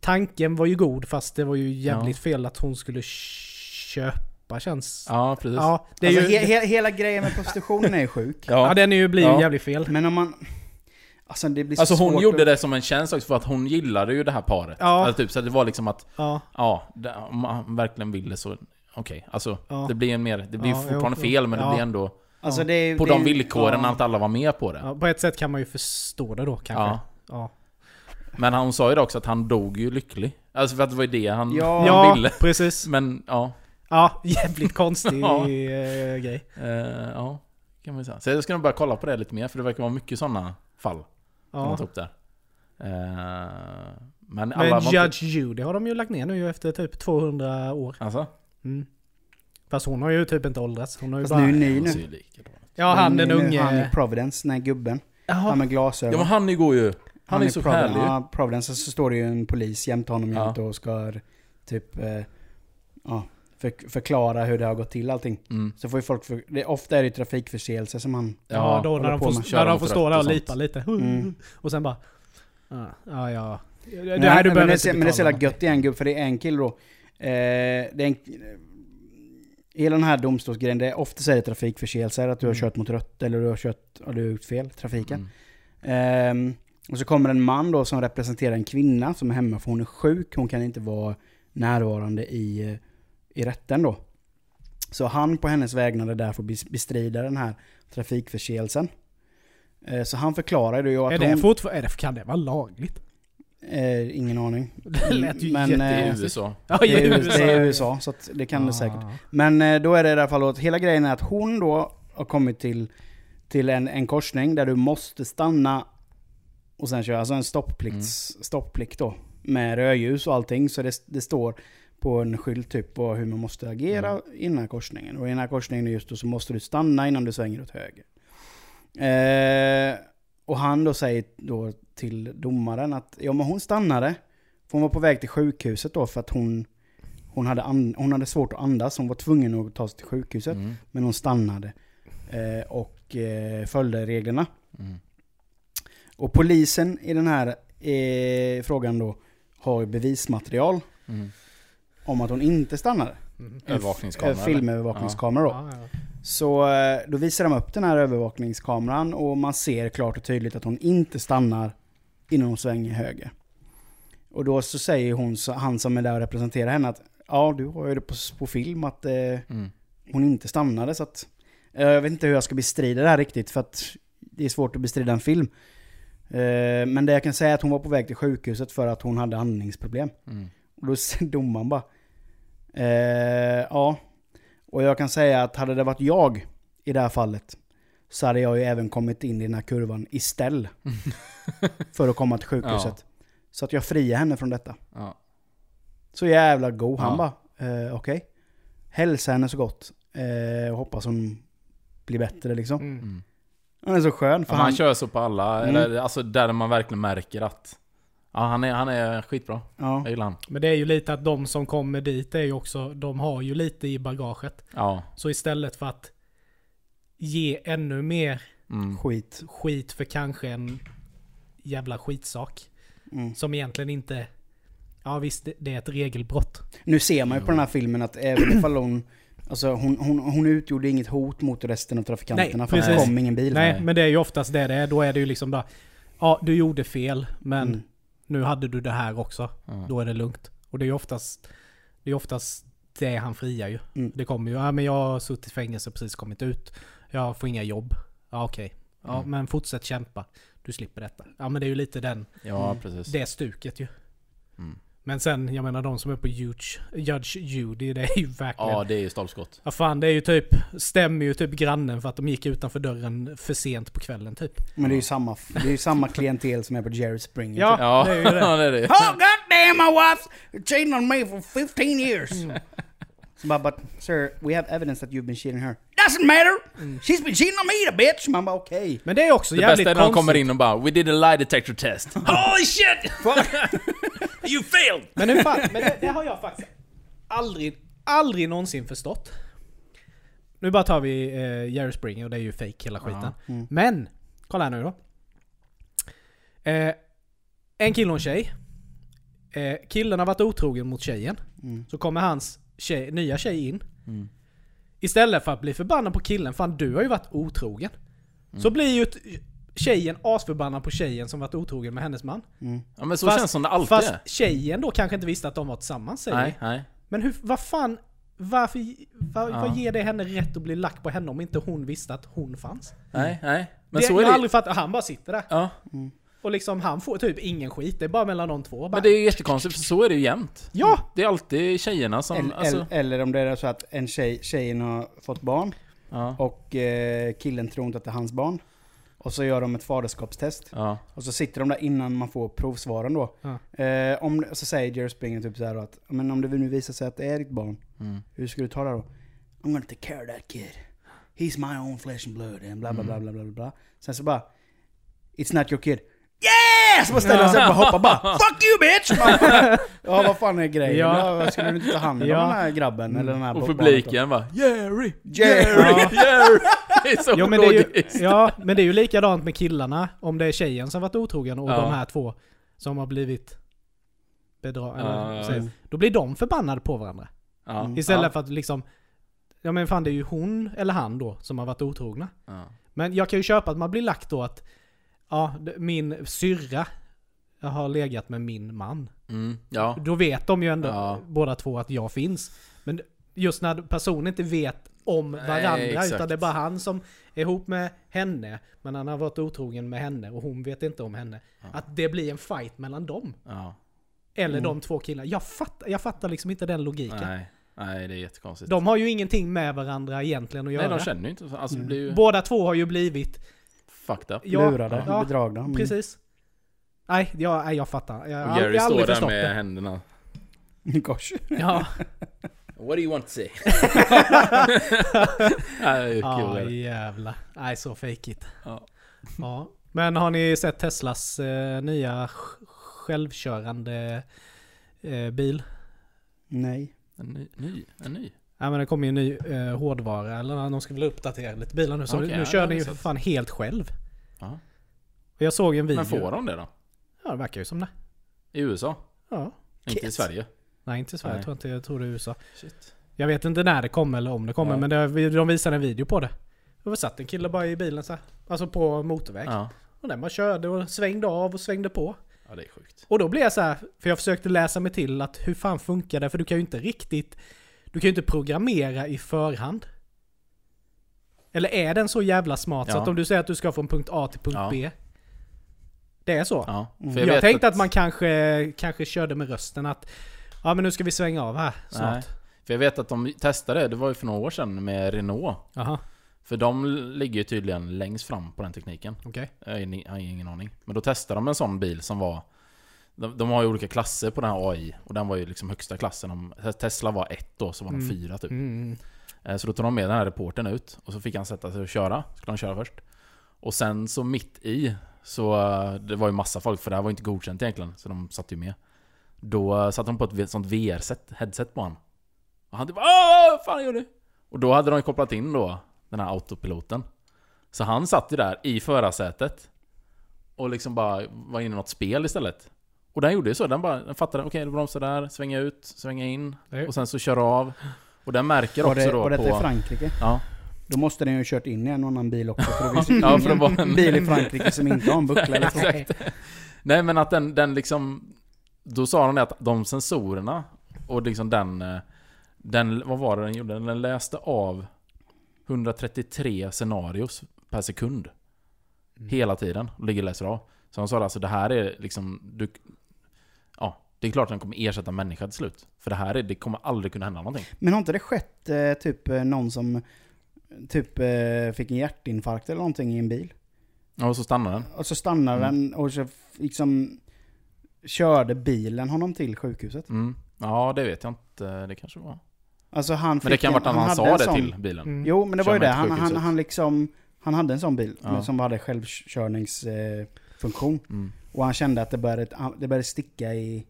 tanken var ju god, fast det var ju jävligt fel att hon skulle köpa tjänst. Ja, precis. Ja, det är alltså ju... hela grejen med prostitutionen är sjuk. Ja, den är ju blir jävligt fel. Men om man... Alltså, det blir så hon svårt gjorde det som en tjänst också, för att hon gillade ju det här paret. Ja. Alltså, typ, så det var liksom att... Ja. Om man verkligen ville så... Okej, alltså det blir en mer... Det blir fortfarande fel, men det blir ändå... Alltså, det, på de villkoren att alla var med på det. Ja, på ett sätt kan man ju förstå det då, kanske. Ja. Men hon sa ju också att han dog ju lycklig. Alltså för att det var ju det han ville. Ja, precis. Men, ja, jävligt konstig grej. Ja, kan man säga. Så jag ska nog bara kolla på det lite mer, för det verkar vara mycket sådana fall som man tar upp där. Men Judge Judy har de ju lagt ner nu efter typ 200 år. Alltså? Mm. Fast hon har ju typ inte åldrats. Hon har ju fast bara... nu. Ja, han den unge. Han är Providence, den gubben. Han med glasögon. Ja, men han är går ju. Han är så härlig. Ja, Providence, så står det ju en polis jämte honom och ska typ... förklara hur det har gått till allting. Så får ju folk ofta är det trafikförseelser som man då när de får stå där och lipa lite och sen bara men det är så jävla gött i en grupp, för det är en kille då hela den här domstolsgrejen, det är ofta så är det trafikförseelser att du har kört mot rött eller du har gjort fel trafiken. Och så kommer en man då som representerar en kvinna som är hemma för hon är sjuk, hon kan inte vara närvarande i rätten då. Så han på hennes vägnar är där för att bestrida den här trafikförseelsen. Så han förklarar ju att kan det vara lagligt? Ingen aning. Det lät ju i USA. Det är i USA, så att det kan det säkert. Men då är det i alla fall att hela grejen är att hon då har kommit till en korsning där du måste stanna och sen kör jag alltså en stopplikt då med rödljus och allting, så det står på en skylt typ hur man måste agera innan korsningen. Och innan korsningen är just då så måste du stanna innan du svänger åt höger. Och han då säger då till domaren att ja, men hon stannade, för hon var på väg till sjukhuset då, för att hon hade svårt att andas, hon var tvungen att ta sig till sjukhuset, men hon stannade och följde reglerna. Och polisen i den här frågan då har bevismaterial om att hon inte stannade. Filmövervakningskamera då. Så då visar de upp den här övervakningskameran och man ser klart och tydligt att hon inte stannar innan hon svänger höger. Och då så säger han som är där och representerar henne att ja, du har ju det på film att hon inte stannade, så att jag vet inte hur jag ska bestrida det här riktigt, för att det är svårt att bestrida en film. Men det jag kan säga är att hon var på väg till sjukhuset för att hon hade andningsproblem. Och då säger domaren bara ja. Och jag kan säga att hade det varit jag i det här fallet, så hade jag ju även kommit in i den här kurvan istället för att komma till sjukhuset. Ja. Så att jag friar henne från detta. Ja. Så jävla god. Han bara, okej. Hälsa henne så gott. Och hoppas hon blir bättre liksom. Han är så skön. För han kör så på alla. Eller, alltså, där man verkligen märker att ja, han är skitbra. Ja. Jag gillar han. Men det är ju lite att de som kommer dit är ju också, de har ju lite i bagaget. Ja. Så istället för att ge ännu mer skit för kanske en jävla skitsak som egentligen inte, ja visst, det är ett regelbrott. Nu ser man ju på den här filmen att även om hon utgjorde inget hot mot resten av trafikanterna. Nej, för det kom ingen bil. Nej, men det är ju oftast det är. Då är det ju liksom bara, ja, du gjorde fel, men nu hade du det här också. Då är det lugnt. Och det är ju oftast det han friar ju. Det kommer ju, ja men jag har suttit i fängelse och precis kommit ut. Jag får inga jobb. Ja, okej. Ja, men fortsätt kämpa. Du slipper detta. Ja, men det är ju lite den. Ja, precis. Det stuket ju. Men sen, jag menar, de som är på Judge Judy, det är ju verkligen... Ja, det är ju stolpskott. Ja, fan, det är ju typ... Stämmer ju typ grannen för att de gick utanför dörren för sent på kvällen, typ. Men det är ju samma, klientel som är på Jerry Springer. Ja, typ. Ja, det är ju det. Ja, det är det. Oh, goddamn, my wife's cheating on me for 15 years. So, but, sir, we have evidence that you've been cheating her. Doesn't matter! She's been cheating on me, the bitch! Man bara, okej. Okay. Men det är också det jävligt konstigt. Det bästa är när de kommer in och bara, we did a lie detector test. Holy shit! You failed! Men, det har jag faktiskt aldrig någonsin förstått. Nu bara tar vi Jerry Springer, och det är ju fake hela skiten. Men, kolla här nu då. En kille och en tjej. Killen har varit otrogen mot tjejen. Så kommer hans nya tjej in. Istället för att bli förbannad på killen, fan du har ju varit otrogen. Så blir ju tjejen asförbannad på tjejen som varit otrogen med hennes man. Ja, men så känns som det alltid. Fast tjejen då kanske inte visste att de var tillsammans, säger. Nej. Men vad ger det henne rätt att bli lack på henne om inte hon visste att hon fanns? Nej. Men det, så är det. Aldrig fattat, han bara sitter där. Ja. Och liksom han får typ ingen skit, det är bara mellan de två. Men det är ju jättekonstigt, för så är det ju jämt. Ja, det är alltid tjejerna som... Eller om det är så att en tjejen har fått barn och killen tror inte att det är hans barn. Och så gör de ett faderskapstest. Och så sitter de där innan man får provsvaren då. Så säger Jerry Springer typ så här då att, men om det nu visar sig att det är ditt barn, hur ska du ta det då? I'm gonna take care of that kid. He's my own flesh and blood. And bla bla bla bla bla bla. Sen så bara, it's not your kid. Yeah! Så bara ställer han sig upp och hoppar bara, fuck you bitch! Ja, vad fan är grejen? Ja. Skulle du inte ta hand om den här grabben? Eller den här och publiken bara, Jerry! Jo, men det är ju likadant med killarna. Om det är tjejen som varit otrogen och de här två som har blivit då blir de förbannade på varandra. Istället för att liksom, ja men fan, det är ju hon eller han då som har varit otrogna. Men jag kan ju köpa att man blir lagt då att ja, min syrra har legat med min man. Då vet de ju ändå båda två att jag finns. Men just när personen inte vet om varandra, utan det är bara han som är ihop med henne, men han har varit otrogen med henne och hon vet inte om henne, att det blir en fight mellan dem eller de två killarna. Jag fattar liksom inte den logiken. Nej, det är jättekonstigt. De har ju ingenting med varandra egentligen att göra. Nej, de känner ju inte, alltså, det blir ju... Båda två har ju blivit fucked up, lurade, bedragna. Precis. Nej, jag fattar. Och Jerry står där med händerna. Gosh. Ja. What do you want to say? Ja, jävla. Nej, så fake it. Ja. Ja. Men har ni sett Teslas nya självkörande bil? Nej. En ny? Ja, men det kommer ju en ny hårdvara. Eller de ska väl uppdatera lite bilar nu. Så okay, nu kör den ju för fan helt själv. Ja. Och jag såg en video. Men får de det då? Ja, det verkar ju som det. I USA? Ja. Inte i Sverige? Nej, inte i Sverige. Jag tror det är USA. Shit. Jag vet inte när det kommer eller om det kommer. Ja. Men de visade en video på det. Och satt en kille bara i bilen så här. Alltså på motorväg. Ja. Och där man körde och svängde av och svängde på. Ja, det är sjukt. Och då blev jag så här. För jag försökte läsa mig till att hur fan funkar det? För du kan ju inte riktigt... Du kan ju inte programmera i förhand. Eller är den så jävla smart så att om du säger att du ska från punkt A till punkt B. Det är så. Ja, jag tänkte att man kanske körde med rösten att ja, men nu ska vi svänga av här snart. Nej, för jag vet att de testade, det var ju för några år sedan med Renault. Aha. För de ligger ju tydligen längst fram på den tekniken. Okay. Jag har ingen aning. Men då testade de en sån bil som var... De har ju olika klasser på den här AI. Och den var ju liksom högsta klassen. Tesla var 1 då, så var de 4 typ. Mm. Så då tog de med den här reporten ut. Och så fick han sätta sig och köra. Skulle han köra först. Och sen så mitt i... Så det var ju massa folk, för det här var inte godkänt egentligen. Så de satt ju med. Då satt de på ett sånt VR-headset på honom. Och han typ, vad fan gör du? Och då hade de kopplat in då den här autopiloten. Så han satt ju där i förarsätet. Och liksom bara var inne i något spel istället. Och den gjorde ju så, den fattade, okej, då bromsar där, svänga ut, svänga in. Och sen så kör av. Och den märker också då på... Var detta i Frankrike? Ja. Då måste den ju ha kört in i en annan bil också. För det var en bil i Frankrike som inte har en buckla. Eller exakt. Nej, men att den liksom... Då sa de att de sensorerna och liksom den... Vad var det den gjorde? Den läste av 133 scenarios per sekund. Hela tiden. Och ligger och läser av. Så de sa alltså, det här är liksom... Ja, det är klart att den kommer ersätta människan till slut. För det här är, det kommer aldrig kunna hända någonting. Men har inte det skett typ någon som... Typ fick en hjärtinfarkt eller någonting i en bil. Ja, och så stannade den. Och så stannade den och så liksom körde bilen honom till sjukhuset. Mm. Ja, det vet jag inte. Det kanske var. Alltså han fick... Men det kan vara att han sa det sån... till bilen. Mm. Jo, men det var ju det. Han hade en sån bil som hade självkörningsfunktion. Och han kände att det började sticka i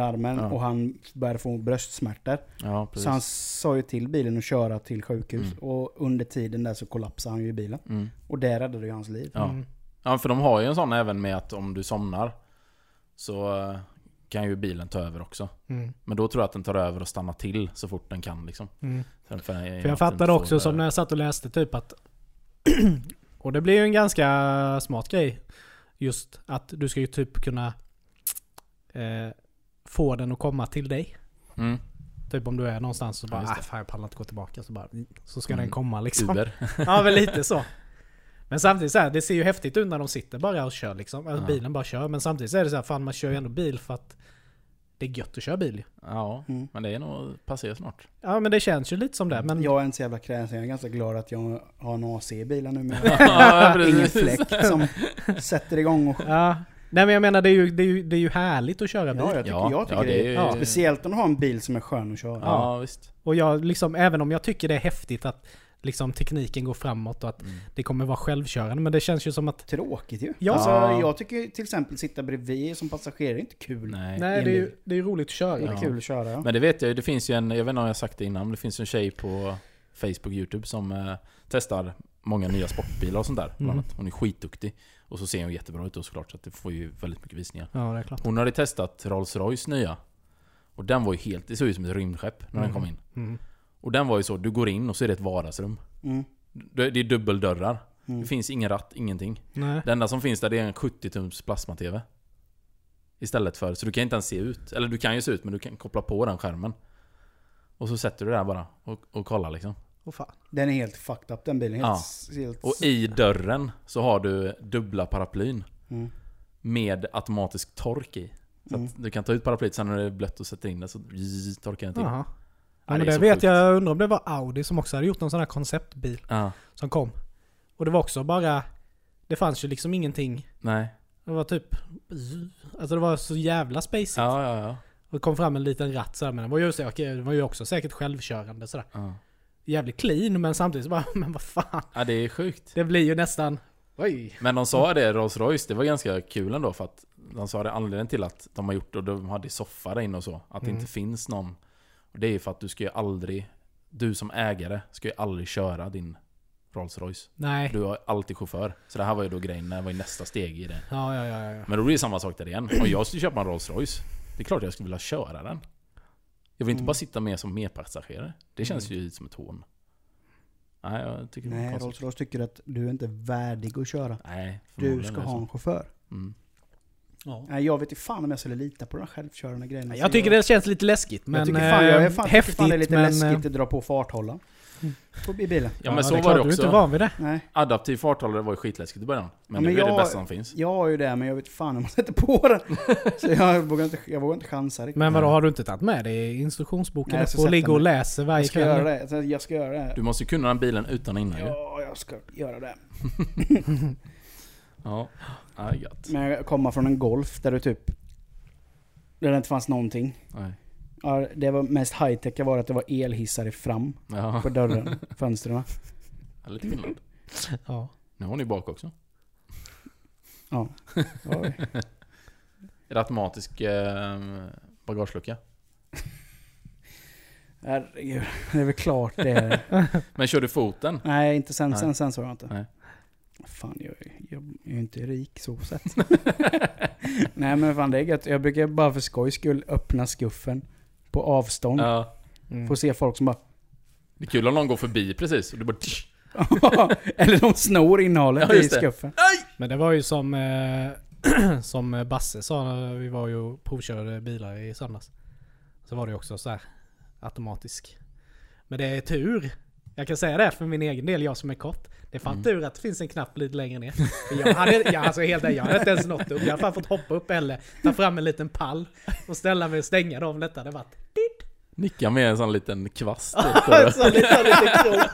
armen och han började få bröstsmärtor. Ja, så han sa ju till bilen att köra till sjukhus och under tiden där så kollapsade han ju i bilen. Och där räddade ju hans liv. Ja. Ja, för de har ju en sån även med att om du somnar så kan ju bilen ta över också. Men då tror jag att den tar över och stannar till så fort den kan liksom. För jag fattade också som när jag satt och läste typ att och det blir ju en ganska smart grej just att du ska ju typ kunna få den att komma till dig. Typ om du är någonstans så bara fan, jag pallar inte gå tillbaka så ska den komma liksom. Uber. Ja, väl lite så. Men samtidigt så här, det ser ju häftigt ut när de sitter bara och kör liksom. Alltså, bilen bara kör, men samtidigt så är det så här, fan, man kör ju ändå bil för att det är gött att köra bil. Ja, men det är nog passerat snart. Ja, men det känns ju lite som det. Men... Jag är inte så jävla kräns. Jag är ganska glad att jag har en AC i bilen nu. Med ingen fläkt som sätter igång och... Ja. Nej, men jag menar, det är ju härligt att köra bil. Ja, jag tycker det är speciellt att ha en bil som är skön att köra. Ja, visst. Och jag liksom, även om jag tycker det är häftigt att liksom tekniken går framåt och att det kommer vara självkörande, men det känns ju som att... Tråkigt ju. Ja. Alltså, jag tycker till exempel sitta bredvid som passagerare är inte kul. Nej, det är roligt att köra. Ja. Det är kul att köra. Ja. Men det vet jag ju, det finns ju en, jag vet inte om jag sagt det innan, men det finns en tjej på Facebook och YouTube som testar många nya sportbilar och sånt där. Hon är skitduktig. Och så ser hon jättebra ut och såklart, så att det får ju väldigt mycket visningar. Ja, det är klart. Hon hade testat Rolls-Royce nya. Och den var ju helt, det såg ut som ett rymdskepp när den kom in. Och den var ju så, du går in och så är det ett vardagsrum. Det är dubbeldörrar. Det finns ingen ratt, ingenting. Nej. Det enda som finns där, det är en 70-tums plasma-tv. Istället för, så du kan inte ens se ut. Eller du kan ju se ut, men du kan koppla på den skärmen. Och så sätter du där bara och kollar liksom. Oh, fan. Den är helt fucked up, den bilen. Helt... Och i dörren så har du dubbla paraplyn med automatisk tork i. Så att du kan ta ut paraplyt, sen när det är blött och sätter in det så torkar den till. Ja, men det vet sjukt. Jag undrar om det var Audi som också hade gjort någon sån här konceptbil som kom. Och det var också bara, det fanns ju liksom ingenting. Nej. Det var typ, alltså det var så jävla spacet. Ja. Och kom fram en liten ratt sådär, men det var ju också säkert självkörande sådär. Ja. Jävligt clean, men samtidigt så bara, men vad fan. Ja, det är sjukt. Det blir ju nästan, oj. Men de sa det, Rolls-Royce, det var ganska kul ändå för att de sa det, anledningen till att de har gjort det, och de hade soffa där inne och så, att det inte finns någon. Och det är ju för att du ska ju aldrig, du som ägare ska ju aldrig köra din Rolls-Royce. Nej. Du är alltid chaufför. Så det här var ju då grejen, det var ju nästa steg i det. Ja. Men då blir det samma sak där igen. Och jag skulle köpa en Rolls-Royce. Det är klart jag skulle vilja köra den. Jag vill inte bara sitta med som medpassagerare. Det känns ju som ett hån. Nej, jag tycker det är konstigt. Rolls-Royce tycker att du är inte värdig att köra. Nej, du ska ha en chaufför. Mm. Ja. Jag vet inte fan om jag skulle lita på de självkörande grejerna. Jag tycker det känns lite läskigt, men jag tycker fan häftigt, det är lite läskigt att dra på farthållaren. I bilen. Ja, men så det var det också. Du är inte van vid det. Nej. Adaptiv farthållare var ju skitläskigt i början. Men nu är det bästa som finns. Jag har ju det, men jag vet fan om man sätter på den. Så jag vågar inte chansa riktigt. Men vadå, har du inte tagit med det i instruktionsboken? Nej, och ligga och läsa varje kväll. Jag ska göra det. Du måste ju kunna den bilen utan innan. Ja, jag ska göra det. Ja, gott. Men jag kommer från en Golf där det inte fanns någonting. Nej. Ja, det var mest high-tech var att det var elhissar i fram på dörren, fönstren. Ja, lite Finland. Ja. Nu har ni bak också. Ja. Är det automatisk bagagelucka? Herregud, det är väl klart det. Men kör du foten? Nej, inte sen så var jag inte. Nej. Fan, jag är inte rik så sett. Nej, men fan, det är gött. Jag brukar bara för skojs skull öppna skuffen på avstånd. Får se folk som bara... Det är kul om någon går förbi precis och du bara... Eller de snor innehållet i skuffen. Aj! Men det var ju som Basse sa när vi var ju provkörde bilar i söndags. Så var det också så här automatisk. Men det är tur. Jag kan säga det för min egen del, jag som är kort. Det är fan tur att det finns en knapp lite längre ner. Jag hade inte ens nått upp. Jag har fan fått hoppa upp eller ta fram en liten pall och ställa mig och stänga dem. Det hade varit... Nicka med en sån liten kvast. en sån liten krok.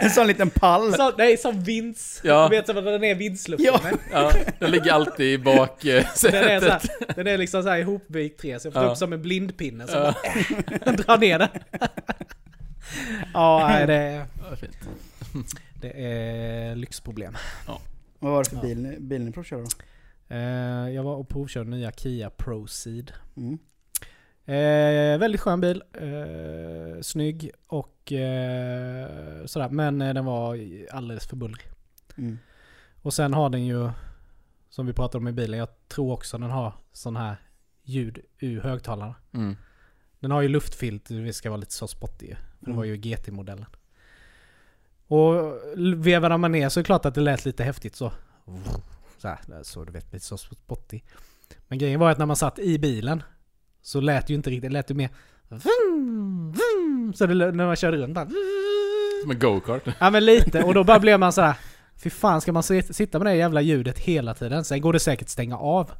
En sån liten pall. Som vins. Ja. Du vet vad den är, vinsluften. Ja, den ligger alltid i bak sätet. Den är liksom så här ihopvikt tre. Så jag får upp som en blindpinne. Så bara, drar ner den. Ja, det är fint. Det är lyxproblem. Ja. Vad var det för bil ni provkörde då? Jag var och provkörde nya Kia Proceed. Väldigt skön bil. Snygg och sådär. Men den var alldeles för bullrig. Och sen har den ju, som vi pratade om i bilen, jag tror också den har sån här ljud ur högtalarna. Den har ju luftfilt, vi ska vara lite så spottig. Det var ju GT-modellen. Och vevade man ner så är det klart att det lät lite häftigt så du vet, lite så spottig. Men grejen var att när man satt i bilen så lät ju inte riktigt, lät ju mer så det, när man körde runt där. Som en go-kart. Ja, men lite. Och då bara blev man sådär, fy fan, ska man sitta med det jävla ljudet hela tiden? Sen går det säkert stänga av.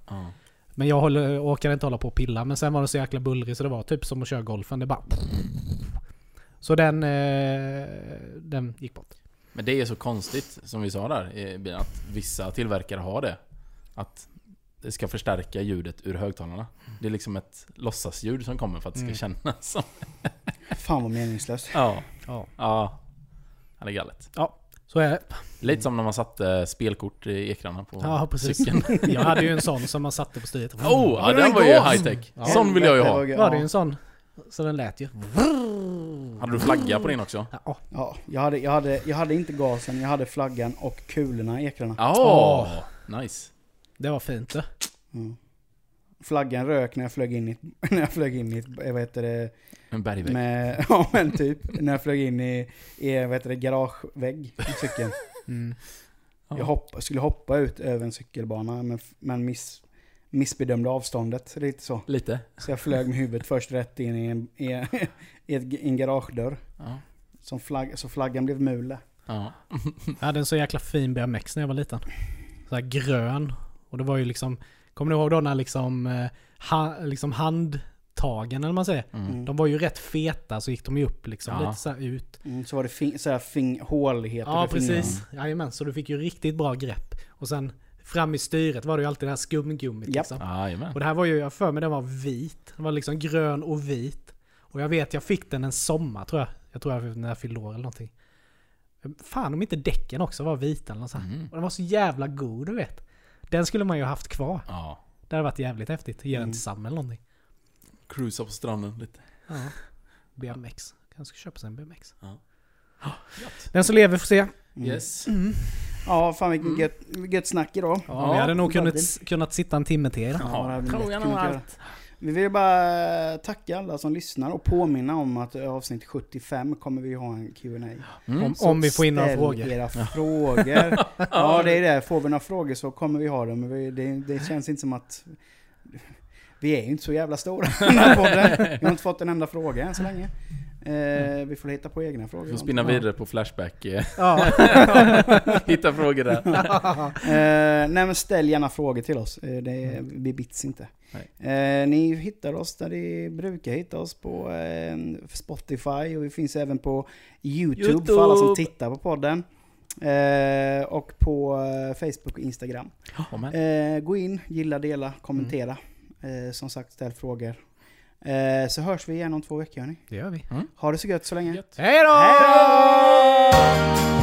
Men jag orkade inte hålla på och pilla. Men sen var det så jäkla bullrig så det var typ som att köra golfen. Det bara... Så den gick bort. Men det är så konstigt, som vi sa där, att vissa tillverkare har det. Att det ska förstärka ljudet ur högtalarna. Det är liksom ett låtsasljud som kommer för att det ska kännas som... Fan vad meningslöst. Ja. Det är galet. Ja, så är det. Lite som när man satte spelkort i ekrarna på cykeln. Jag hade ju en sån som man satte på styret. Den var ju high-tech. Ja. Sån vill jag ju ha. Var det ju en sån? Så den lät ju... Hade du flagga på din också? Ja, jag hade inte gasen, jag hade flaggan och kulorna i ekrarna. Nice. Det var fint det. Flaggan rök när jag flög in i en bergvägg. När jag flög in i garagevägg i cykeln. Jag skulle hoppa ut över en cykelbana men missbedömde avståndet lite så. Så jag flög med huvudet först rätt in i en garagedörr. Så flaggan blev mule. Jag hade en så jäkla fin BMX när jag var liten. Så här grön. Och det var ju liksom, kommer ni ihåg då när liksom handtagen eller man säger. De var ju rätt feta så gick de ju upp liksom lite så här ut. Så var det håligheter. Ja, precis. Jajamän, så du fick ju riktigt bra grepp. Och sen fram i styret var det ju alltid det här skumgummit liksom. Ah, och det här var ju, jag för mig den var vit. Den var liksom grön och vit. Och jag vet, jag fick den en sommar tror jag. Jag tror jag när jag fyllde år eller någonting. Fan om inte däcken också var vita eller något sånt. Mm. Och den var så jävla god, du vet. Den skulle man ju ha haft kvar. Ja. Det hade varit jävligt häftigt. Ge den tillsammans eller någonting. Cruisa på stranden lite. Ja. BMX. Kanske köpa sig en BMX. Ja. Den som lever får se. Yes. Mm. Ja, fan vilken gött snack idag. Ja, vi hade nog kunnat sitta en timme till. Ja, tror jag nog allt. Vi vill bara tacka alla som lyssnar och påminna om att i avsnitt 75 kommer vi ha en Q&A. Mm. Om vi får in några frågor. Ja, det är det. Får vi några frågor så kommer vi ha dem. Men det känns inte som att... Vi är ju inte så jävla stora. Vi har inte fått en enda fråga än så länge. Vi får hitta på egna frågor. Vi får spinna vidare på Flashback. Hitta frågor där. Nej, men ställ gärna frågor till oss. Vi bits inte. Ni hittar oss där ni brukar hitta oss på Spotify. Och vi finns även på YouTube för alla som tittar på podden. Och på Facebook och Instagram. Gå in, gilla, dela, kommentera. Som sagt, ställ frågor. Så hörs vi igen om 2 veckor. Hörni. Det gör vi. Ha det så gött så länge. Hej då!